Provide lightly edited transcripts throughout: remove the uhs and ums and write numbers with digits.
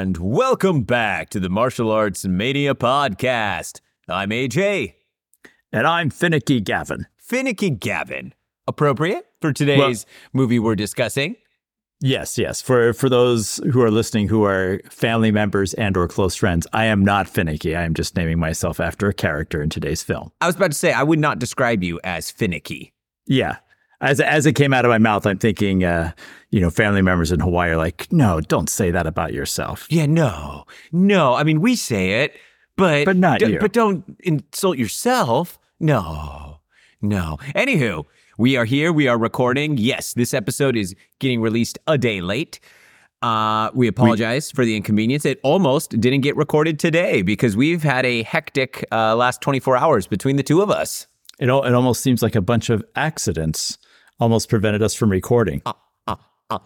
And welcome back to the Martial Arts Mania Podcast. I'm AJ. And I'm Finicky Gavin. Finicky Gavin. Appropriate for today's movie we're discussing? Yes. For those who are listening who are family members and or close friends, I am not finicky. I am just naming myself after a character in today's film. I was about to say, I would not describe you as finicky. Yeah. As it came out of my mouth, I'm thinking, family members in Hawaii are like, no, don't say that about yourself. Yeah, no. I mean, we say it, but not you. But don't insult yourself. No. Anywho, we are here. We are recording. Yes, this episode is getting released a day late. We apologize for the inconvenience. It almost didn't get recorded today because we've had a hectic last 24 hours between the two of us. It almost seems like a bunch of accidents almost prevented us from recording. That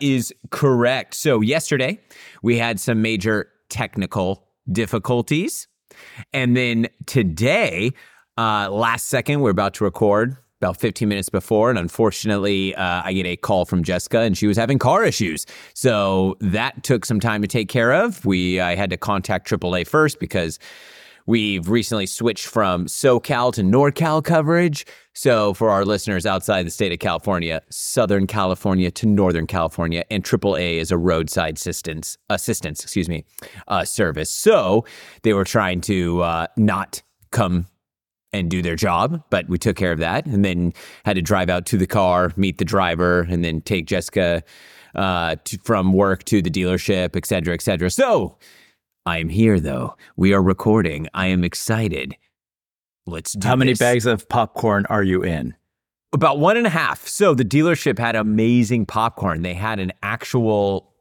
is correct. So yesterday, we had some major technical difficulties. And then today, last second, we're about to record about 15 minutes before. And unfortunately, I get a call from Jessica and she was having car issues. So that took some time to take care of. I had to contact AAA first because we've recently switched from SoCal to NorCal coverage. So for our listeners outside the state of California, Southern California to Northern California, and AAA is a roadside assistance service. So they were trying to not come and do their job, but we took care of that and then had to drive out to the car, meet the driver, and then take Jessica from work to the dealership, et cetera, et cetera. So I am here, though. We are recording. I am excited. Let's do this. How many bags of popcorn are you in? About 1.5. So the dealership had amazing popcorn. They had an actual,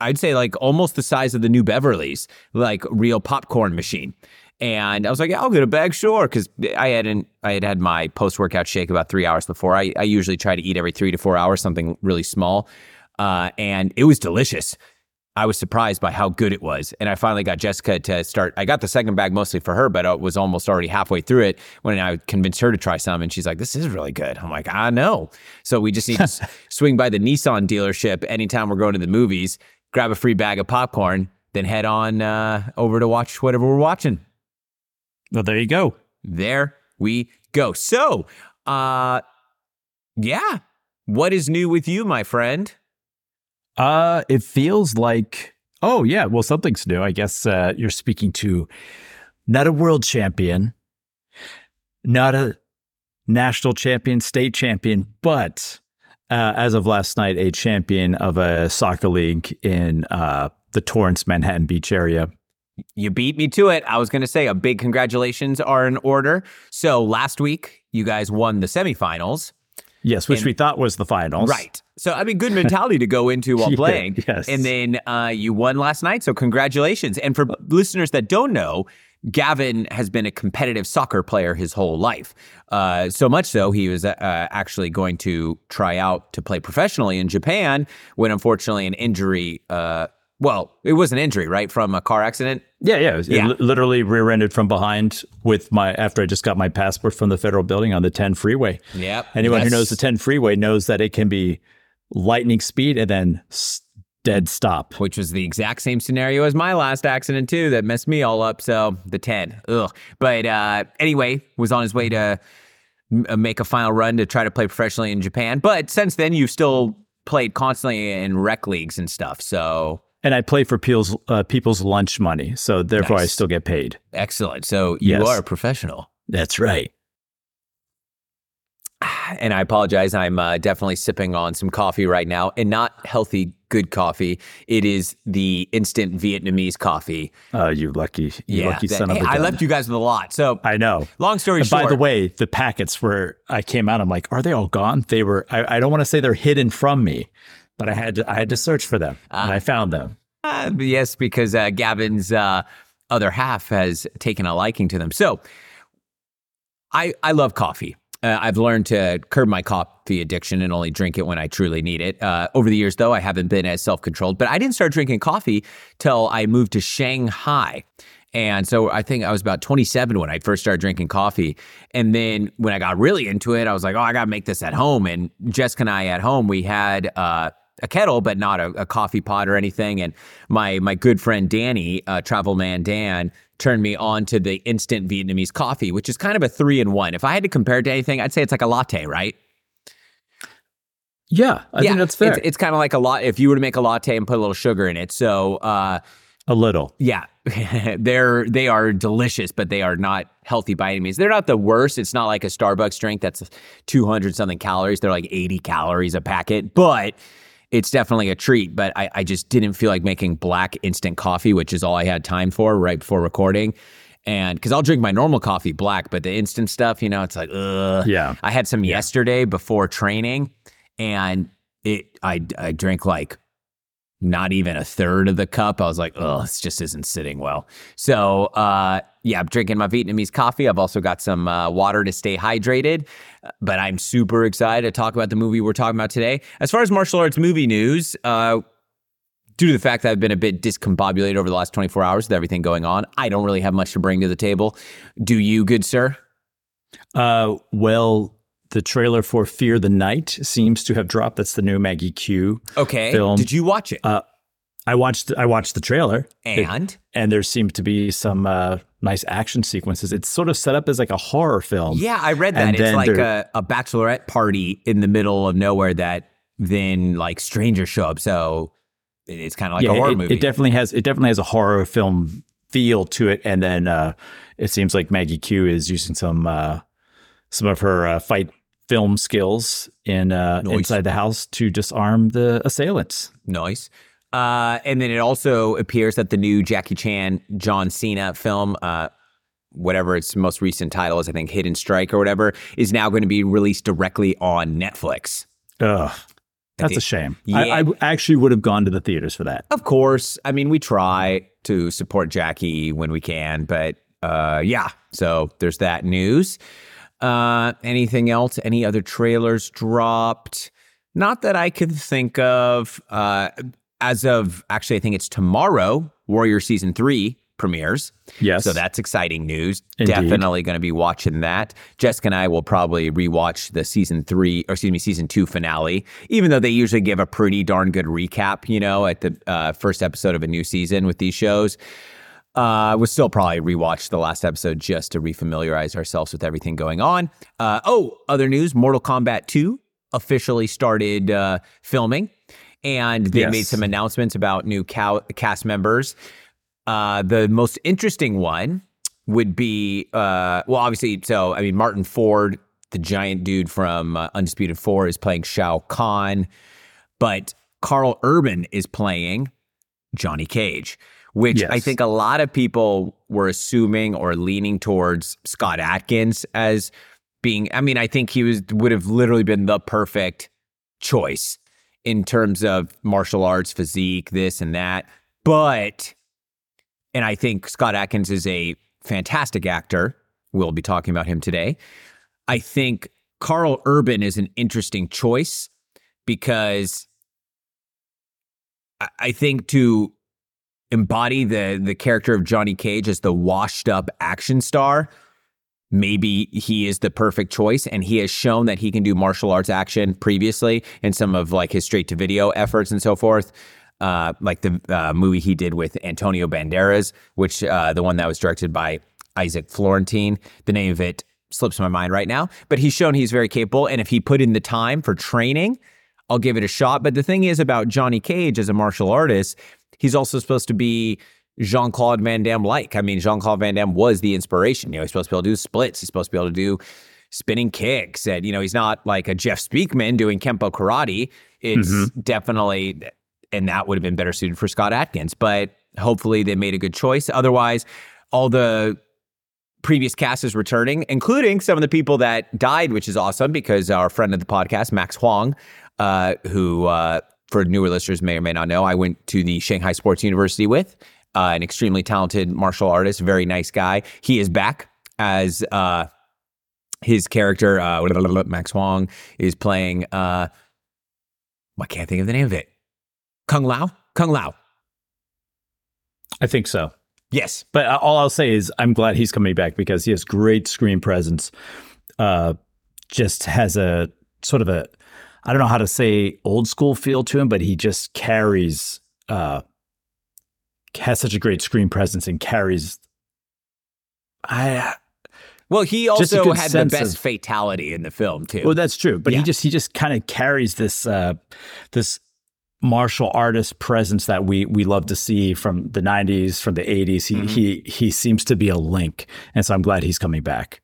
I'd say like almost the size of the New Beverly's, like real popcorn machine. And I was like, yeah, I'll get a bag, sure. Because I had my post-workout shake about 3 hours before. I usually try to eat every 3 to 4 hours, something really small. And it was delicious. I was surprised by how good it was. And I finally got Jessica to start. I got the second bag mostly for her, but I was almost already halfway through it when I convinced her to try some. And she's like, this is really good. I'm like, I know. So we just need to swing by the Nissan dealership anytime we're going to the movies, grab a free bag of popcorn, then head on over to watch whatever we're watching. Well, there you go. There we go. So, yeah. What is new with you, my friend? It feels like, something's new. I guess you're speaking to not a world champion, not a national champion, state champion, but as of last night, a champion of a soccer league in the Torrance, Manhattan Beach area. You beat me to it. I was going to say a big congratulations are in order. So last week, you guys won the semifinals. Yes, which we thought was the finals. Right. So, I mean, good mentality to go into while playing. Yes. And then you won last night, so congratulations. And for listeners that don't know, Gavin has been a competitive soccer player his whole life. So much so, he was actually going to try out to play professionally in Japan when, unfortunately, an injury it was an injury, right? From a car accident? Yeah. It literally rear-ended from behind after I just got my passport from the federal building on the 10 freeway. Yep. Anyone who knows the 10 freeway knows that it can be lightning speed and then dead stop. Which was the exact same scenario as my last accident, too, that messed me all up. So the 10, ugh. But anyway, was on his way to make a final run to try to play professionally in Japan. But since then, you've still played constantly in rec leagues and stuff, so... And I play for people's lunch money, so therefore nice. I still get paid. Excellent. So you are a professional. That's right. And I apologize. I'm definitely sipping on some coffee right now, and not healthy, good coffee. It is the instant Vietnamese coffee. Oh, you lucky son of a gun. I left you guys with a lot. So I know. Long story short. By the way, the packets where I came out, I'm like, are they all gone? They were. I don't want to say they're hidden from me. But I had to search for them, and I found them. Yes, because Gavin's other half has taken a liking to them. So I love coffee. I've learned to curb my coffee addiction and only drink it when I truly need it. Over the years, though, I haven't been as self-controlled. But I didn't start drinking coffee till I moved to Shanghai. And so I think I was about 27 when I first started drinking coffee. And then when I got really into it, I was like, I got to make this at home. And Jessica and I at home, we had a kettle, but not a coffee pot or anything. And my good friend Danny, Travel Man Dan, turned me on to the instant Vietnamese coffee, which is kind of a 3-in-1. If I had to compare it to anything, I'd say it's like a latte, right? Yeah, I think that's fair. It's kind of like a latte. If you were to make a latte and put a little sugar in it, so a little, yeah, they are delicious, but they are not healthy by any means. They're not the worst. It's not like a Starbucks drink that's 200 something calories. They're like 80 calories a packet, but it's definitely a treat. But I just didn't feel like making black instant coffee, which is all I had time for right before recording. And because I'll drink my normal coffee black, but the instant stuff, you know, it's like, ugh. Yeah. I had some yesterday before training. And I drank like not even a third of the cup. I was like, oh, this just isn't sitting well. So, I'm drinking my Vietnamese coffee. I've also got some water to stay hydrated, but I'm super excited to talk about the movie we're talking about today. As far as martial arts movie news, due to the fact that I've been a bit discombobulated over the last 24 hours with everything going on, I don't really have much to bring to the table. Do you, good sir? Well... The trailer for Fear the Night seems to have dropped. That's the new Maggie Q film. Did you watch it? I watched the trailer. And there seemed to be some nice action sequences. It's sort of set up as like a horror film. Yeah, I read that. And it's like a bachelorette party in the middle of nowhere that then like strangers show up. So it's kind of like a horror movie. It definitely has a horror film feel to it. And then it seems like Maggie Q is using some of her fight film skills inside the house to disarm the assailants. Nice. And then it also appears that the new Jackie Chan, John Cena film, whatever its most recent title is, I think Hidden Strike or whatever, is now going to be released directly on Netflix. Ugh. That's a shame. Yeah. I actually would have gone to the theaters for that. Of course. I mean, we try to support Jackie when we can, but so there's that news. Anything else? Any other trailers dropped? Not that I can think of. I think it's tomorrow, Warrior Season 3 premieres. Yes. So that's exciting news. Indeed. Definitely going to be watching that. Jessica and I will probably rewatch the Season 2 finale, even though they usually give a pretty darn good recap, you know, at the first episode of a new season with these shows. We'll still probably rewatch the last episode just to refamiliarize ourselves with everything going on. Other news, Mortal Kombat 2 officially started filming, and they made some announcements about new cast members. The most interesting one would be, Martin Ford, the giant dude from Undisputed 4, is playing Shao Kahn, but Karl Urban is playing Johnny Cage. Which I think a lot of people were assuming or leaning towards Scott Adkins as being. I mean, I think he would have literally been the perfect choice in terms of martial arts, physique, this and that. And I think Scott Adkins is a fantastic actor. We'll be talking about him today. I think Karl Urban is an interesting choice because I think to embody the character of Johnny Cage as the washed up action star, maybe he is the perfect choice. And he has shown that he can do martial arts action previously in some of like his straight to video efforts and so forth. Like the movie he did with Antonio Banderas, which the one that was directed by Isaac Florentine, the name of it slips my mind right now, but he's shown he's very capable. And if he put in the time for training, I'll give it a shot. But the thing is about Johnny Cage as a martial artist, he's also supposed to be Jean-Claude Van Damme-like. I mean, Jean-Claude Van Damme was the inspiration. You know, he's supposed to be able to do splits. He's supposed to be able to do spinning kicks. And, you know, he's not like a Jeff Speakman doing Kempo karate. It's definitely, and that would have been better suited for Scott Adkins. But hopefully they made a good choice. Otherwise, all the previous cast is returning, including some of the people that died, which is awesome because our friend of the podcast, Max Huang, who... for newer listeners may or may not know, I went to the Shanghai Sports University with an extremely talented martial artist, very nice guy. He is back as his character, Max Huang, is playing, I can't think of the name of it. Kung Lao. I think so. Yes. But all I'll say is I'm glad he's coming back because he has great screen presence. Just has a sort of a... I don't know how to say old school feel to him, but he just carries, has such a great screen presence and carries. Well, he also had the best fatality in the film too. Well, that's true, but he just kind of carries this this martial artist presence that we love to see from the 90s, from the 80s. He seems to be a link, and so I'm glad he's coming back.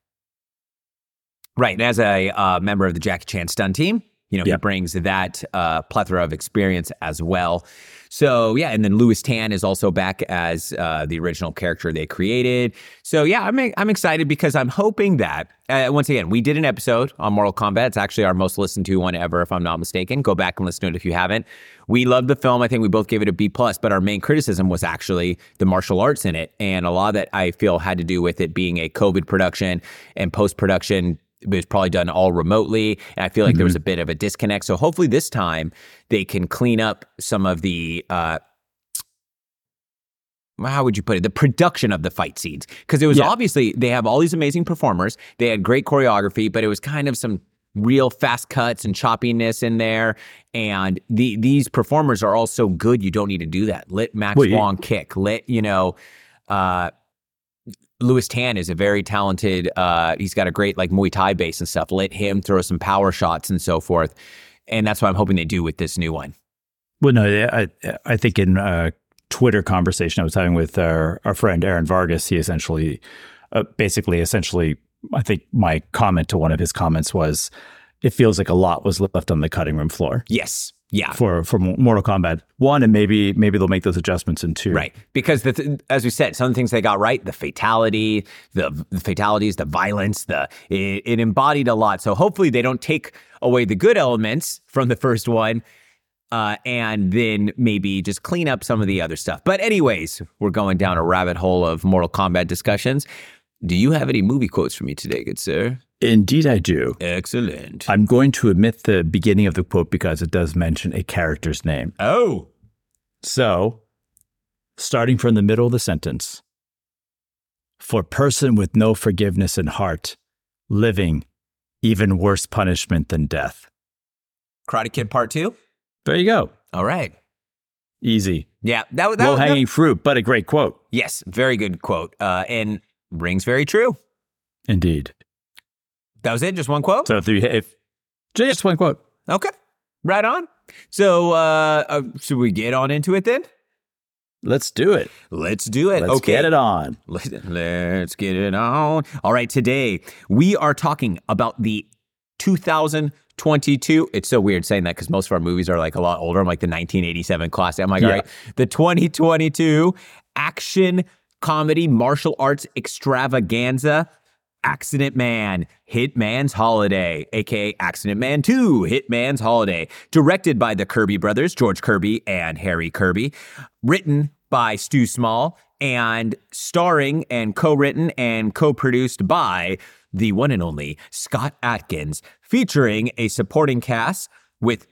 Right, and as a member of the Jackie Chan stunt team, he brings that plethora of experience as well. So, yeah, and then Louis Tan is also back as the original character they created. So, yeah, I'm excited because I'm hoping that, once again, we did an episode on Mortal Kombat. It's actually our most listened to one ever, if I'm not mistaken. Go back and listen to it if you haven't. We loved the film. I think we both gave it a B+, but our main criticism was actually the martial arts in it. And a lot of that, I feel, had to do with it being a COVID production and post-production. It was probably done all remotely, and I feel like there was a bit of a disconnect. So hopefully this time they can clean up some of the, how would you put it, the production of the fight scenes. Because it was obviously, they have all these amazing performers, they had great choreography, but it was kind of some real fast cuts and choppiness in there. And these performers are all so good, you don't need to do that. Let Max Huang kick, Louis Tan is a very talented, he's got a great Muay Thai base and stuff. Let him throw some power shots and so forth. And that's what I'm hoping they do with this new one. Well, no, I think in a Twitter conversation I was having with our friend Aaron Vargas, he essentially, I think my comment to one of his comments was, it feels like a lot was left on the cutting room floor. Yes. Yeah, for Mortal Kombat 1, and maybe they'll make those adjustments in 2. Right, because as we said, some of the things they got right, the fatalities, the violence, it embodied a lot. So hopefully they don't take away the good elements from the first one, and then maybe just clean up some of the other stuff. But anyways, we're going down a rabbit hole of Mortal Kombat discussions. Do you have any movie quotes for me today, good sir? Indeed, I do. Excellent. I'm going to omit the beginning of the quote because it does mention a character's name. Oh. So, starting from the middle of the sentence. For person with no forgiveness in heart, living, even worse punishment than death. Karate Kid Part 2? There you go. All right. Easy. Yeah. That low-hanging fruit, but a great quote. Yes, very good quote. And rings very true. Indeed. That was it? Just one quote? So just one quote. Okay. Right on. So should we get on into it then? Let's do it. Let's get it on. All right. Today, we are talking about the 2022. It's so weird saying that because most of our movies are a lot older. I'm the 1987 classic. I'm all right. The 2022 action comedy martial arts extravaganza. Accident Man, Hitman's Holiday, a.k.a. Accident Man 2, Hitman's Holiday. Directed by the Kirby brothers, George Kirby and Harry Kirby. Written by Stu Small and starring and co-written and co-produced by the one and only Scott Adkins. Featuring a supporting cast with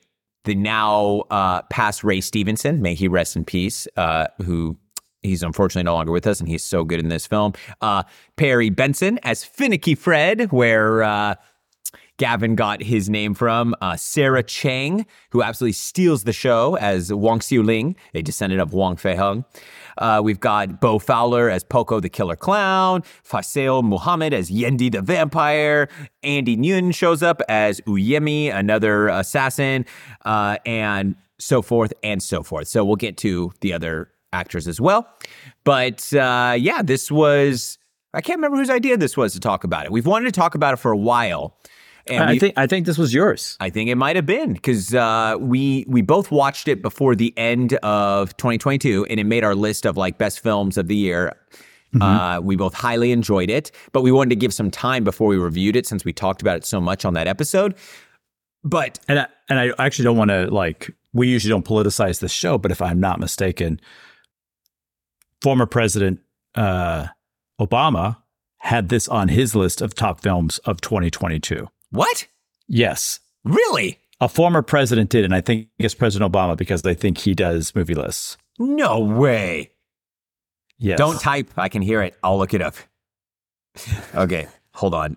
the now past Ray Stevenson, may he rest in peace, who... He's unfortunately no longer with us, and he's so good in this film. Perry Benson as Finicky Fred, where Gavin got his name from. Sarah Chang, who absolutely steals the show as Wong Siu Ling, a descendant of Wong Fei Hung. We've got Bo Fowler as Poco the Killer Clown. Faseo Muhammad as Yendi the Vampire. Andy Nguyen shows up as Uyemi, another assassin, and so forth and so forth. So we'll get to the other actors as well. But this was, I can't remember whose idea this was to talk about it. We've wanted to talk about it for a while. And I think this was yours. I think it might have been because we both watched it before the end of 2022, and it made our list of best films of the year. We both highly enjoyed it, but we wanted to give some time before we reviewed it since we talked about it so much on that episode. But and I actually don't want to we usually don't politicize this show, but if I'm not mistaken, former President Obama had this on his list of top films of 2022. What? Yes. Really? A former president did, and I think it's President Obama because I think he does movie lists. No way. Yes. Don't type. I can hear it. I'll look it up. Okay. Hold on.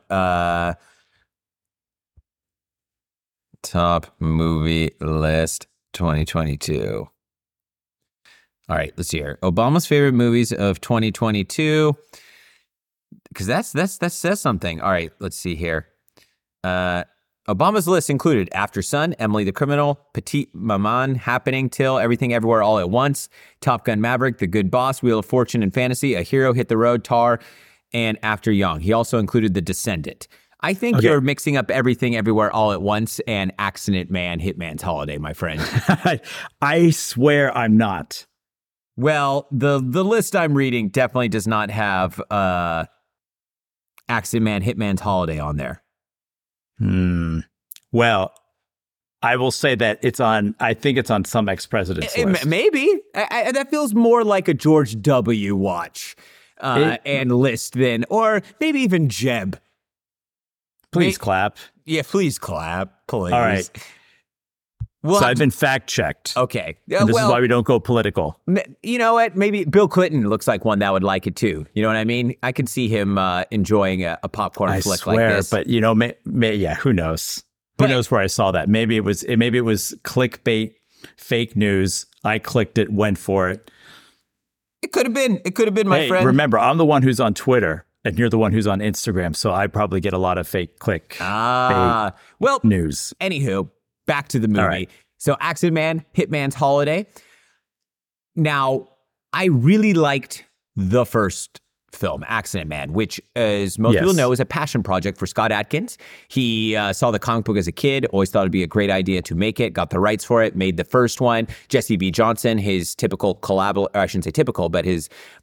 Top movie list 2022. All right, let's see here. Obama's favorite movies of 2022. Because that says something. All right, let's see here. Obama's list included After Sun, Emily the Criminal, Petite Maman, Happening, Till, Everything Everywhere All at Once, Top Gun Maverick, The Good Boss, Wheel of Fortune and Fantasy, A Hero Hit the Road, Tar, and After Young. He also included The Descendant. I think You're mixing up Everything Everywhere All at Once and Accident Man, Hitman's Holiday, my friend. I swear I'm not. Well, the list I'm reading definitely does not have Accident Man, Hitman's Holiday on there. Well, I will say that it's on, I think it's on some ex-president's list. Maybe. That feels more like a George W. watch and list then, or maybe even Jeb. Please clap. Yeah, please clap. Please. All right. Well, so I've been fact-checked. Okay. This is why we don't go political. You know what? Maybe Bill Clinton looks like one that would like it too. You know what I mean? I could see him enjoying a popcorn flick like this. But you know, who knows? Who knows where I saw that? Maybe it was clickbait, fake news. I clicked it, went for it. It could have been, my friend. Remember, I'm the one who's on Twitter. And you're the one who's on Instagram, so I probably get a lot of fake news. Anywho, back to the movie. Right. So Accident Man, Hitman's Holiday. Now, I really liked the first film, Accident Man, which, as most people know, is a passion project for Scott Adkins. He saw the comic book as a kid, always thought it'd be a great idea to make it, got the rights for it, made the first one. Jesse B. Johnson, his his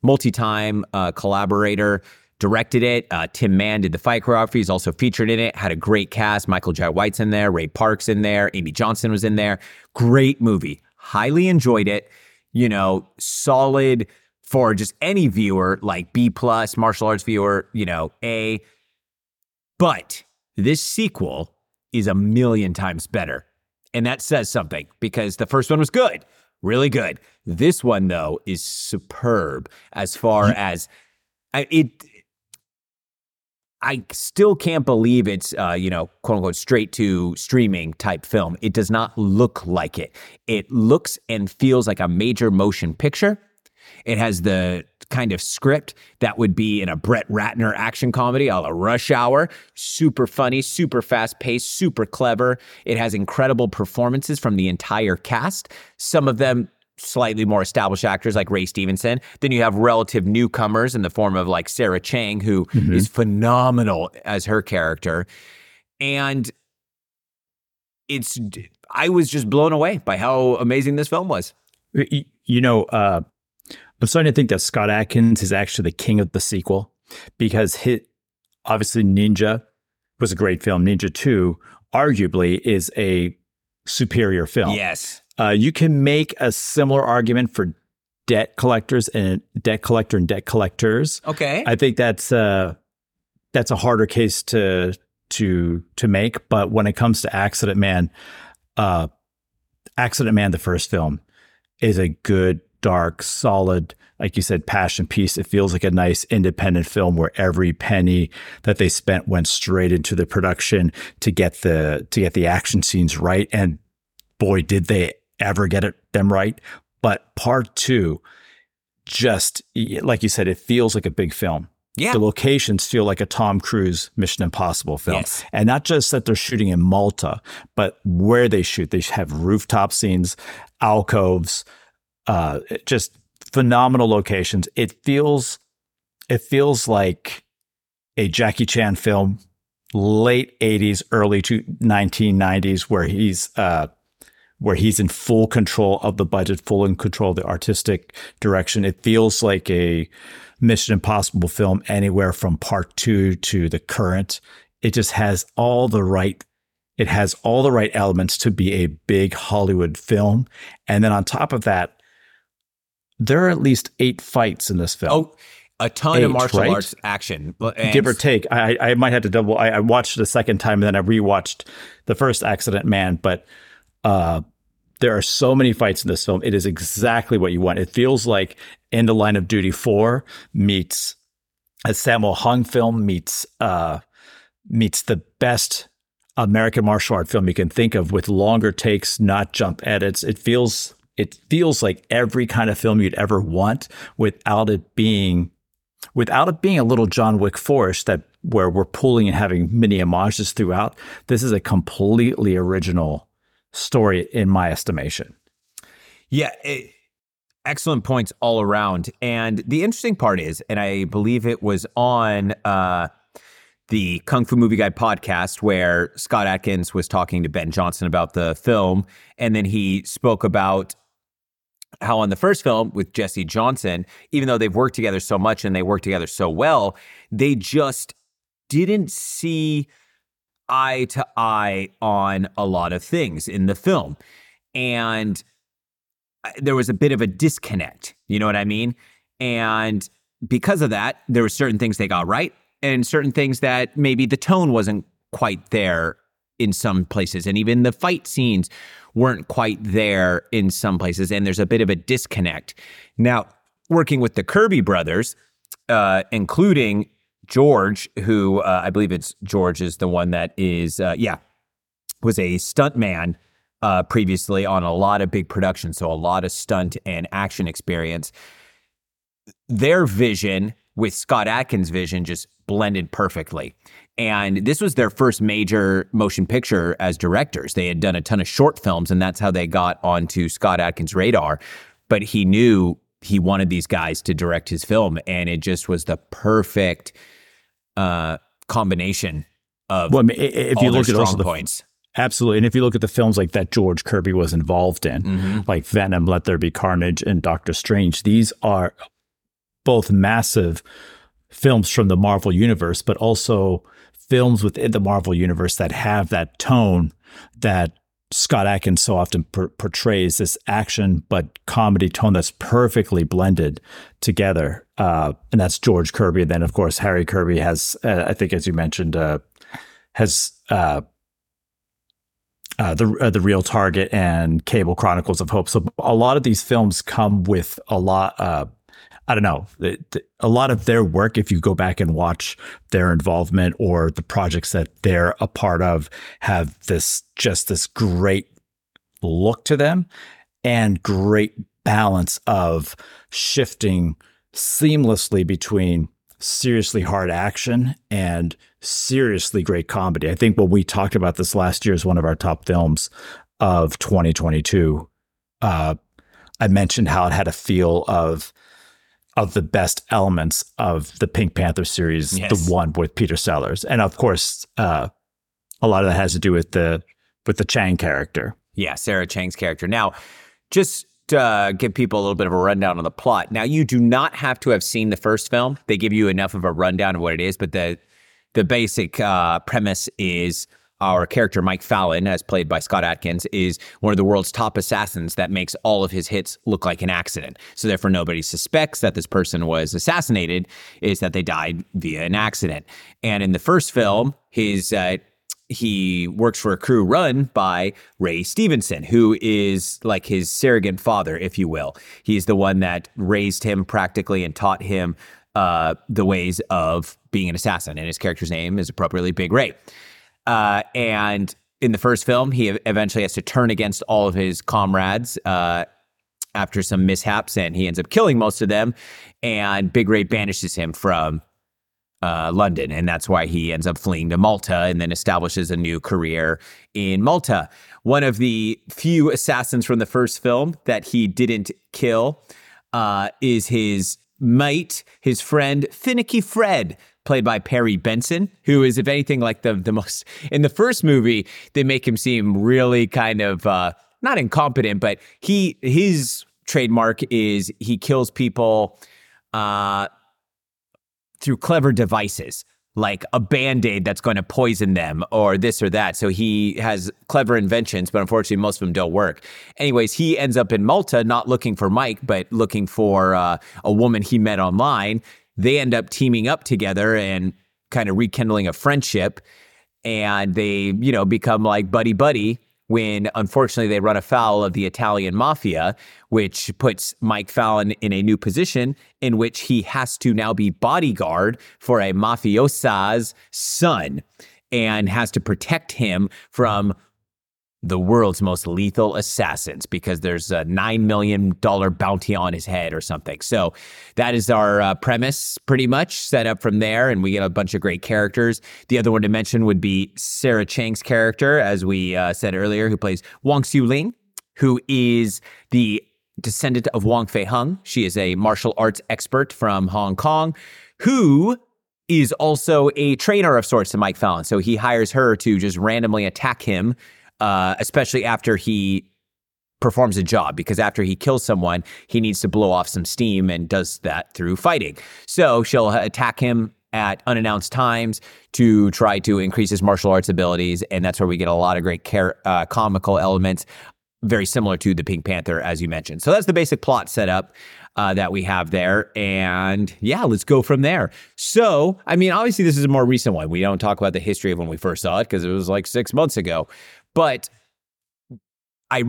multi-time collaborator, directed it. Tim Mann did the fight choreography. He's also featured in it. Had a great cast. Michael Jai White's in there. Ray Park's in there. Amy Johnson was in there. Great movie. Highly enjoyed it. You know, solid for just any viewer, like B+, martial arts viewer, you know, A. But this sequel is 1,000,000 times better. And that says something, because the first one was good. Really good. This one, though, is superb as far as... I still can't believe it's, quote unquote, straight to streaming type film. It does not look like it. It looks and feels like a major motion picture. It has the kind of script that would be in a Brett Ratner action comedy a la Rush Hour. Super funny, super fast paced, super clever. It has incredible performances from the entire cast. Some of them slightly more established actors like Ray Stevenson. Then you have relative newcomers in the form of like Sarah Chang, who is phenomenal as her character. And I was just blown away by how amazing this film was. You know, I'm starting to think that Scott Adkins is actually the king of the sequel, because obviously Ninja was a great film. Ninja 2 arguably is a superior film. Yes. You can make a similar argument for Debt Collectors. Okay, I think that's a harder case to make. But when it comes to Accident Man, the first film, is a good, dark, solid, like you said, passion piece. It feels like a nice independent film where every penny that they spent went straight into the production to get the action scenes right. And boy, did they ever get them right. But part two, just like you said, it feels like a big film. Yeah. The locations feel like a Tom Cruise Mission Impossible film. Yes. And not just that they're shooting in Malta, but where they shoot. They have rooftop scenes, alcoves, just phenomenal locations. It feels like a Jackie Chan film, late 80s, early 1990s, where he's in full control of the budget, full in control of the artistic direction. It feels like a Mission Impossible film anywhere from part two to the current. It just has all the right elements to be a big Hollywood film. And then on top of that, there are at least 8 fights in this film. Oh, a ton of martial arts action. And give or take. I might have to double. I watched it a second time, and then I rewatched the first Accident Man, but... there are so many fights in this film. It is exactly what you want. It feels like In the Line of Duty 4 meets a Sammo Hung film meets the best American martial art film you can think of, with longer takes, not jump edits. It feels like every kind of film you'd ever want, without it being a little John Wick 4-ish where we're pulling and having mini homages throughout. This is a completely original story in my estimation. Yeah, excellent points all around. And the interesting part is, and I believe it was on the Kung Fu Movie Guy podcast where Scott Adkins was talking to Ben Johnson about the film, and then he spoke about how on the first film with Jesse Johnson, even though they've worked together so much and they work together so well, they just didn't see eye to eye on a lot of things in the film. And there was a bit of a disconnect, you know what I mean? And because of that, there were certain things they got right and certain things that maybe the tone wasn't quite there in some places. And even the fight scenes weren't quite there in some places. And there's a bit of a disconnect. Now, working with the Kirby brothers, including George, who I believe it's George is the one that is, was a stuntman previously on a lot of big productions. So a lot of stunt and action experience. Their vision with Scott Adkins' vision just blended perfectly. And this was their first major motion picture as directors. They had done a ton of short films, and that's how they got onto Scott Adkins' radar. But he knew he wanted these guys to direct his film, and it just was the perfect combination of points. Absolutely. And if you look at the films like that George Kirby was involved in, like Venom, Let There Be Carnage, and Doctor Strange, these are both massive films from the Marvel Universe, but also films within the Marvel Universe that have that tone that Scott Adkins so often portrays, this action but comedy tone that's perfectly blended together. And that's George Kirby. And then, of course, Harry Kirby has, I think, as you mentioned, The Real Target and Cable Chronicles of Hope. So a lot of these films come with a lot, a lot of their work, if you go back and watch their involvement or the projects that they're a part of, have this great look to them and great balance of shifting seamlessly between seriously hard action and seriously great comedy. I think when we talked about this last year as one of our top films of 2022, I mentioned how it had a feel of the best elements of the Pink Panther series, The one with Peter Sellers. And of course, a lot of that has to do with the Chang character. Yeah, Sarah Chang's character. Now, just give people a little bit of a rundown on the plot. Now, you do not have to have seen the first film. They give you enough of a rundown of what it is, but the basic premise is our character, Mike Fallon, as played by Scott Adkins, is one of the world's top assassins that makes all of his hits look like an accident. So therefore, nobody suspects that this person was assassinated, is that they died via an accident. And in the first film, he works for a crew run by Ray Stevenson, who is like his surrogate father, if you will. He's the one that raised him practically and taught him the ways of being an assassin. And his character's name is appropriately Big Ray. And in the first film, he eventually has to turn against all of his comrades after some mishaps, and he ends up killing most of them. And Big Ray banishes him from London, and that's why he ends up fleeing to Malta and then establishes a new career in Malta. One of the few assassins from the first film that he didn't kill is his mate, his friend, Finicky Fred, played by Perry Benson, who is, if anything, like the most... In the first movie, they make him seem really kind of, not incompetent, but his trademark is he kills people through clever devices, like a Band-Aid that's going to poison them or this or that. So he has clever inventions, but unfortunately, most of them don't work. Anyways, he ends up in Malta, not looking for Mike, but looking for a woman he met online. They end up teaming up together and kind of rekindling a friendship, and they, become like buddy-buddy when, unfortunately, they run afoul of the Italian mafia, which puts Mike Fallon in a new position in which he has to now be bodyguard for a mafiosa's son. and has to protect him from the world's most lethal assassins because there's a $9 million bounty on his head or something. So that is our premise, pretty much set up from there, and we get a bunch of great characters. The other one to mention would be Sarah Chang's character, as we said earlier, who plays Wong Siu Ling, who is the descendant of Wong Fei Hung. She is a martial arts expert from Hong Kong who is also a trainer of sorts to Mike Fallon. So he hires her to just randomly attack him, especially after he performs a job, because after he kills someone, he needs to blow off some steam and does that through fighting. So she'll attack him at unannounced times to try to increase his martial arts abilities. And that's where we get a lot of great comical elements, very similar to the Pink Panther, as you mentioned. So that's the basic plot setup that we have there. And yeah, let's go from there. So, I mean, obviously this is a more recent one. We don't talk about the history of when we first saw it because it was like 6 months ago. But I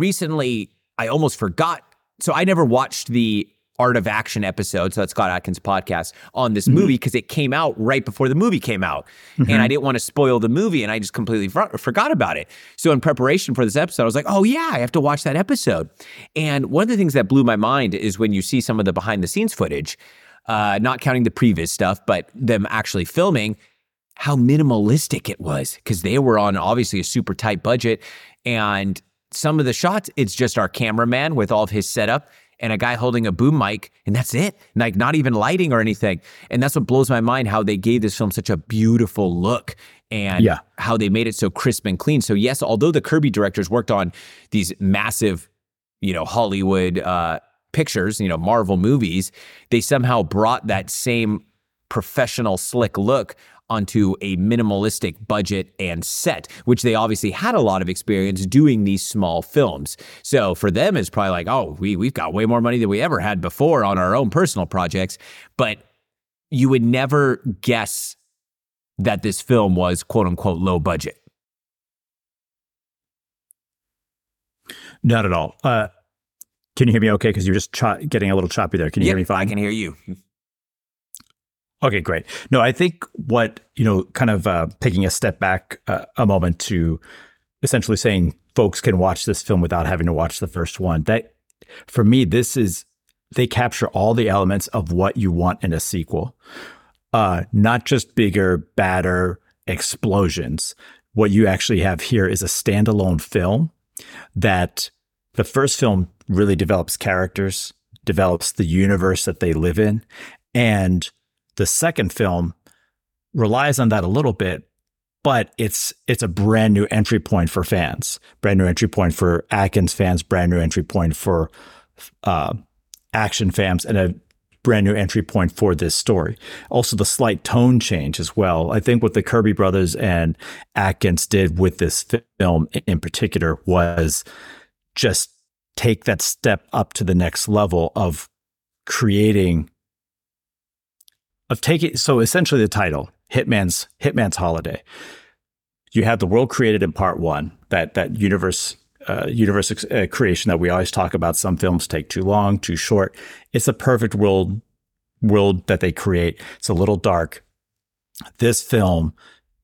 almost forgot. So I never watched the Art of Action episode, so that's Scott Adkins' podcast, on this movie because it came out right before the movie came out. And I didn't want to spoil the movie, and I just completely forgot about it. So in preparation for this episode, I was like, oh yeah, I have to watch that episode. And one of the things that blew my mind is when you see some of the behind-the-scenes footage, not counting the previous stuff, but them actually filming, how minimalistic it was, because they were on obviously a super tight budget. And some of the shots, it's just our cameraman with all of his setup and a guy holding a boom mic, and that's it. Like, not even lighting or anything. And that's what blows my mind, how they gave this film such a beautiful look and how they made it so crisp and clean. So yes, although the Kirby directors worked on these massive, Hollywood pictures, Marvel movies, they somehow brought that same professional slick look onto a minimalistic budget and set, which they obviously had a lot of experience doing these small films. So for them, it's probably like, oh, we've got way more money than we ever had before on our own personal projects. But you would never guess that this film was, quote unquote, low budget. Not at all. Can you hear me okay? Because you're just getting a little choppy there. Can you hear me fine? I can hear you. Okay, great. No, I think what, taking a step back a moment to essentially saying folks can watch this film without having to watch the first one, that for me, they capture all the elements of what you want in a sequel, not just bigger, badder explosions. What you actually have here is a standalone film that the first film really develops characters, develops the universe that they live in, and the second film relies on that a little bit, but it's a brand new entry point for fans, brand new entry point for Atkins fans, brand new entry point for action fans, and a brand new entry point for this story. Also, the slight tone change as well. I think what the Kirby brothers and Atkins did with this film in particular was just take that step up to the next level of creating... So essentially the title, Hitman's Holiday. You have the world created in part one, that universe creation that we always talk about. Some films take too long, too short. It's a perfect world that they create. It's a little dark. This film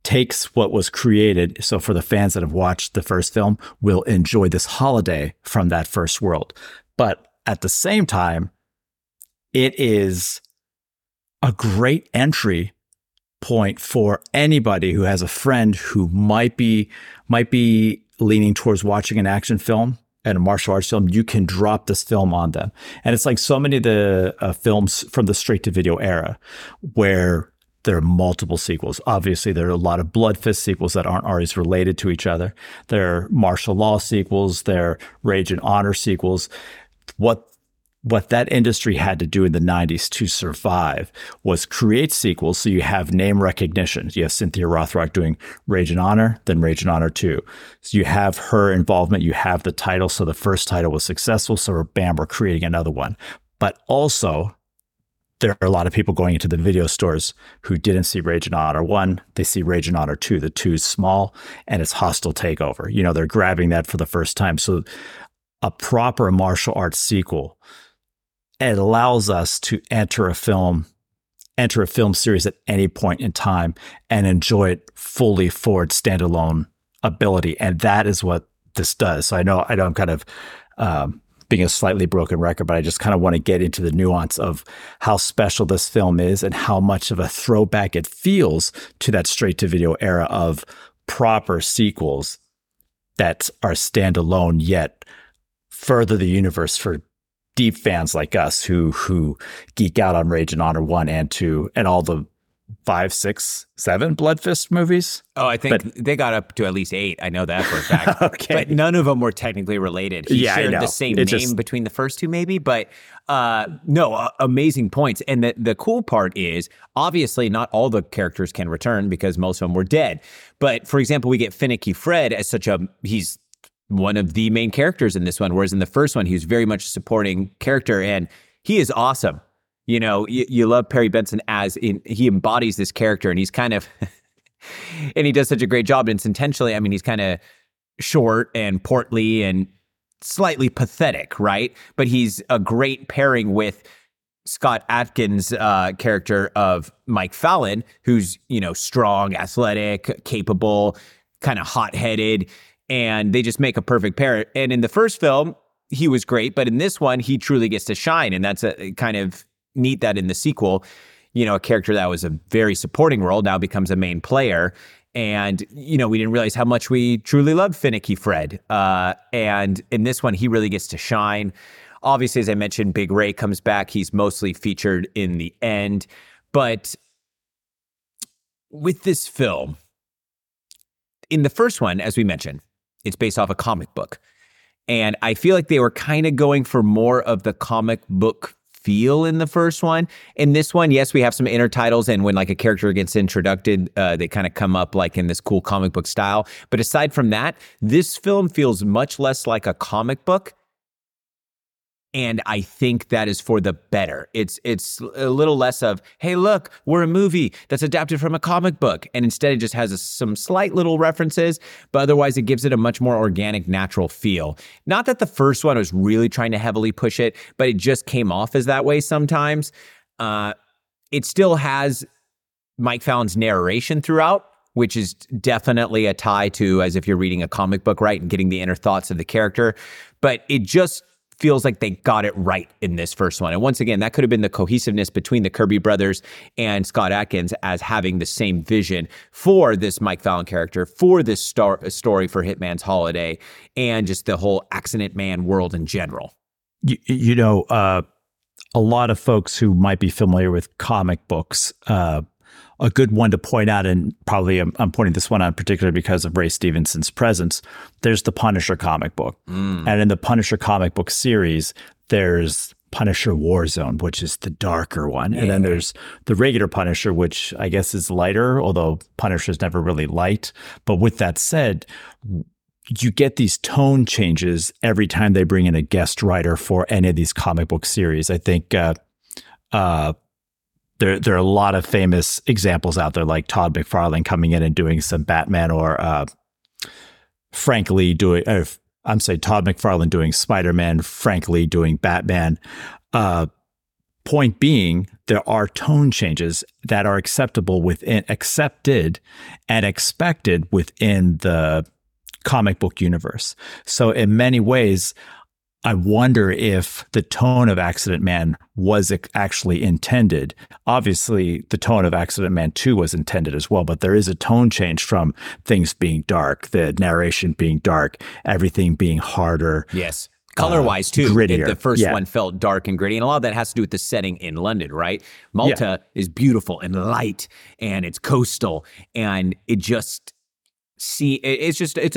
takes what was created. So for the fans that have watched the first film, will enjoy this holiday from that first world. But at the same time, it is a great entry point for anybody who has a friend who might be leaning towards watching an action film and a martial arts film. You can drop this film on them. And it's like so many of the films from the straight-to-video era where there are multiple sequels. Obviously, there are a lot of Blood Fist sequels that aren't always related to each other. There are martial law sequels. There are Rage and Honor sequels. What that industry had to do in the 90s to survive was create sequels so you have name recognition. You have Cynthia Rothrock doing Rage and Honor, then Rage and Honor 2. So you have her involvement, you have the title, so the first title was successful, so bam, we're creating another one. But also, there are a lot of people going into the video stores who didn't see Rage and Honor 1. They see Rage and Honor 2. The 2 is small, and it's hostile takeover. They're grabbing that for the first time. So a proper martial arts sequel, it allows us to enter a film enter a film series at any point in time and enjoy it fully for its standalone ability. And that is what this does. So I know I'm kind of being a slightly broken record, but I just kind of want to get into the nuance of how special this film is and how much of a throwback it feels to that straight-to-video era of proper sequels that are standalone yet further the universe for deep fans like us who geek out on Rage and Honor 1 and 2 and all the 5, 6, 7 Blood Fist movies. Oh, I think they got up to at least 8. I know that for a fact. Okay. But none of them were technically related. He shared the same name between the first two maybe, but amazing points. And the cool part is obviously not all the characters can return because most of them were dead. But for example, we get Finicky Fred as he's one of the main characters in this one, whereas in the first one, he was very much a supporting character and he is awesome. You know, you love Perry Benson he embodies this character and he's kind of, and he does such a great job. And it's intentionally, I mean, he's kind of short and portly and slightly pathetic, right? But he's a great pairing with Scott Adkins' character of Mike Fallon, who's, you know, strong, athletic, capable, kind of hot-headed, and they just make a perfect pair. And in the first film, he was great, but in this one, he truly gets to shine. And that's a kind of neat that in the sequel, you know, a character that was a very supporting role now becomes a main player. And, you know, we didn't realize how much we truly loved Finicky Fred. And in this one, he really gets to shine. Obviously, as I mentioned, Big Ray comes back. He's mostly featured in the end. But with this film, in the first one, as we mentioned, it's based off a comic book. And I feel like they were kind of going for more of the comic book feel in the first one. In this one, yes, we have some intertitles, and when like a character gets introduced, they kind of come up like in this cool comic book style. But aside from that, this film feels much less like a comic book. And I think that is for the better. It's a little less of, hey, look, we're a movie that's adapted from a comic book. And instead it just has some slight little references, but otherwise it gives it a much more organic, natural feel. Not that the first one was really trying to heavily push it, but it just came off as that way sometimes. It still has Mike Fallon's narration throughout, which is definitely a tie to as if you're reading a comic book, right? And getting the inner thoughts of the character. But it just feels like they got it right in this first one. And once again, that could have been the cohesiveness between the Kirby brothers and Scott Adkins as having the same vision for this Mike Fallon character, for this story for Hitman's Holiday, and just the whole Accident Man world in general. You know, a lot of folks who might be familiar with comic books, a good one to point out, and probably I'm pointing this one out particularly because of Ray Stevenson's presence, there's the Punisher comic book. Mm. And in the Punisher comic book series, there's Punisher Warzone, which is the darker one. Yeah. And then there's the regular Punisher, which I guess is lighter, although Punisher's never really light. But with that said, you get these tone changes every time they bring in a guest writer for any of these comic book series. I think There are a lot of famous examples out there, like Todd McFarlane coming in and doing some Batman, or Frank Lee Todd McFarlane doing Spider-Man, Frank Lee doing Batman. Point being, there are tone changes that are accepted and expected within the comic book universe. So in many ways, I wonder if the tone of Accident Man was actually intended. Obviously, the tone of Accident Man 2 was intended as well, but there is a tone change from things being dark, the narration being dark, everything being harder. Yes. Color-wise, too. Grittier. The first one felt dark and gritty, and a lot of that has to do with the setting in London, right? Malta is beautiful and light, and it's coastal, and it's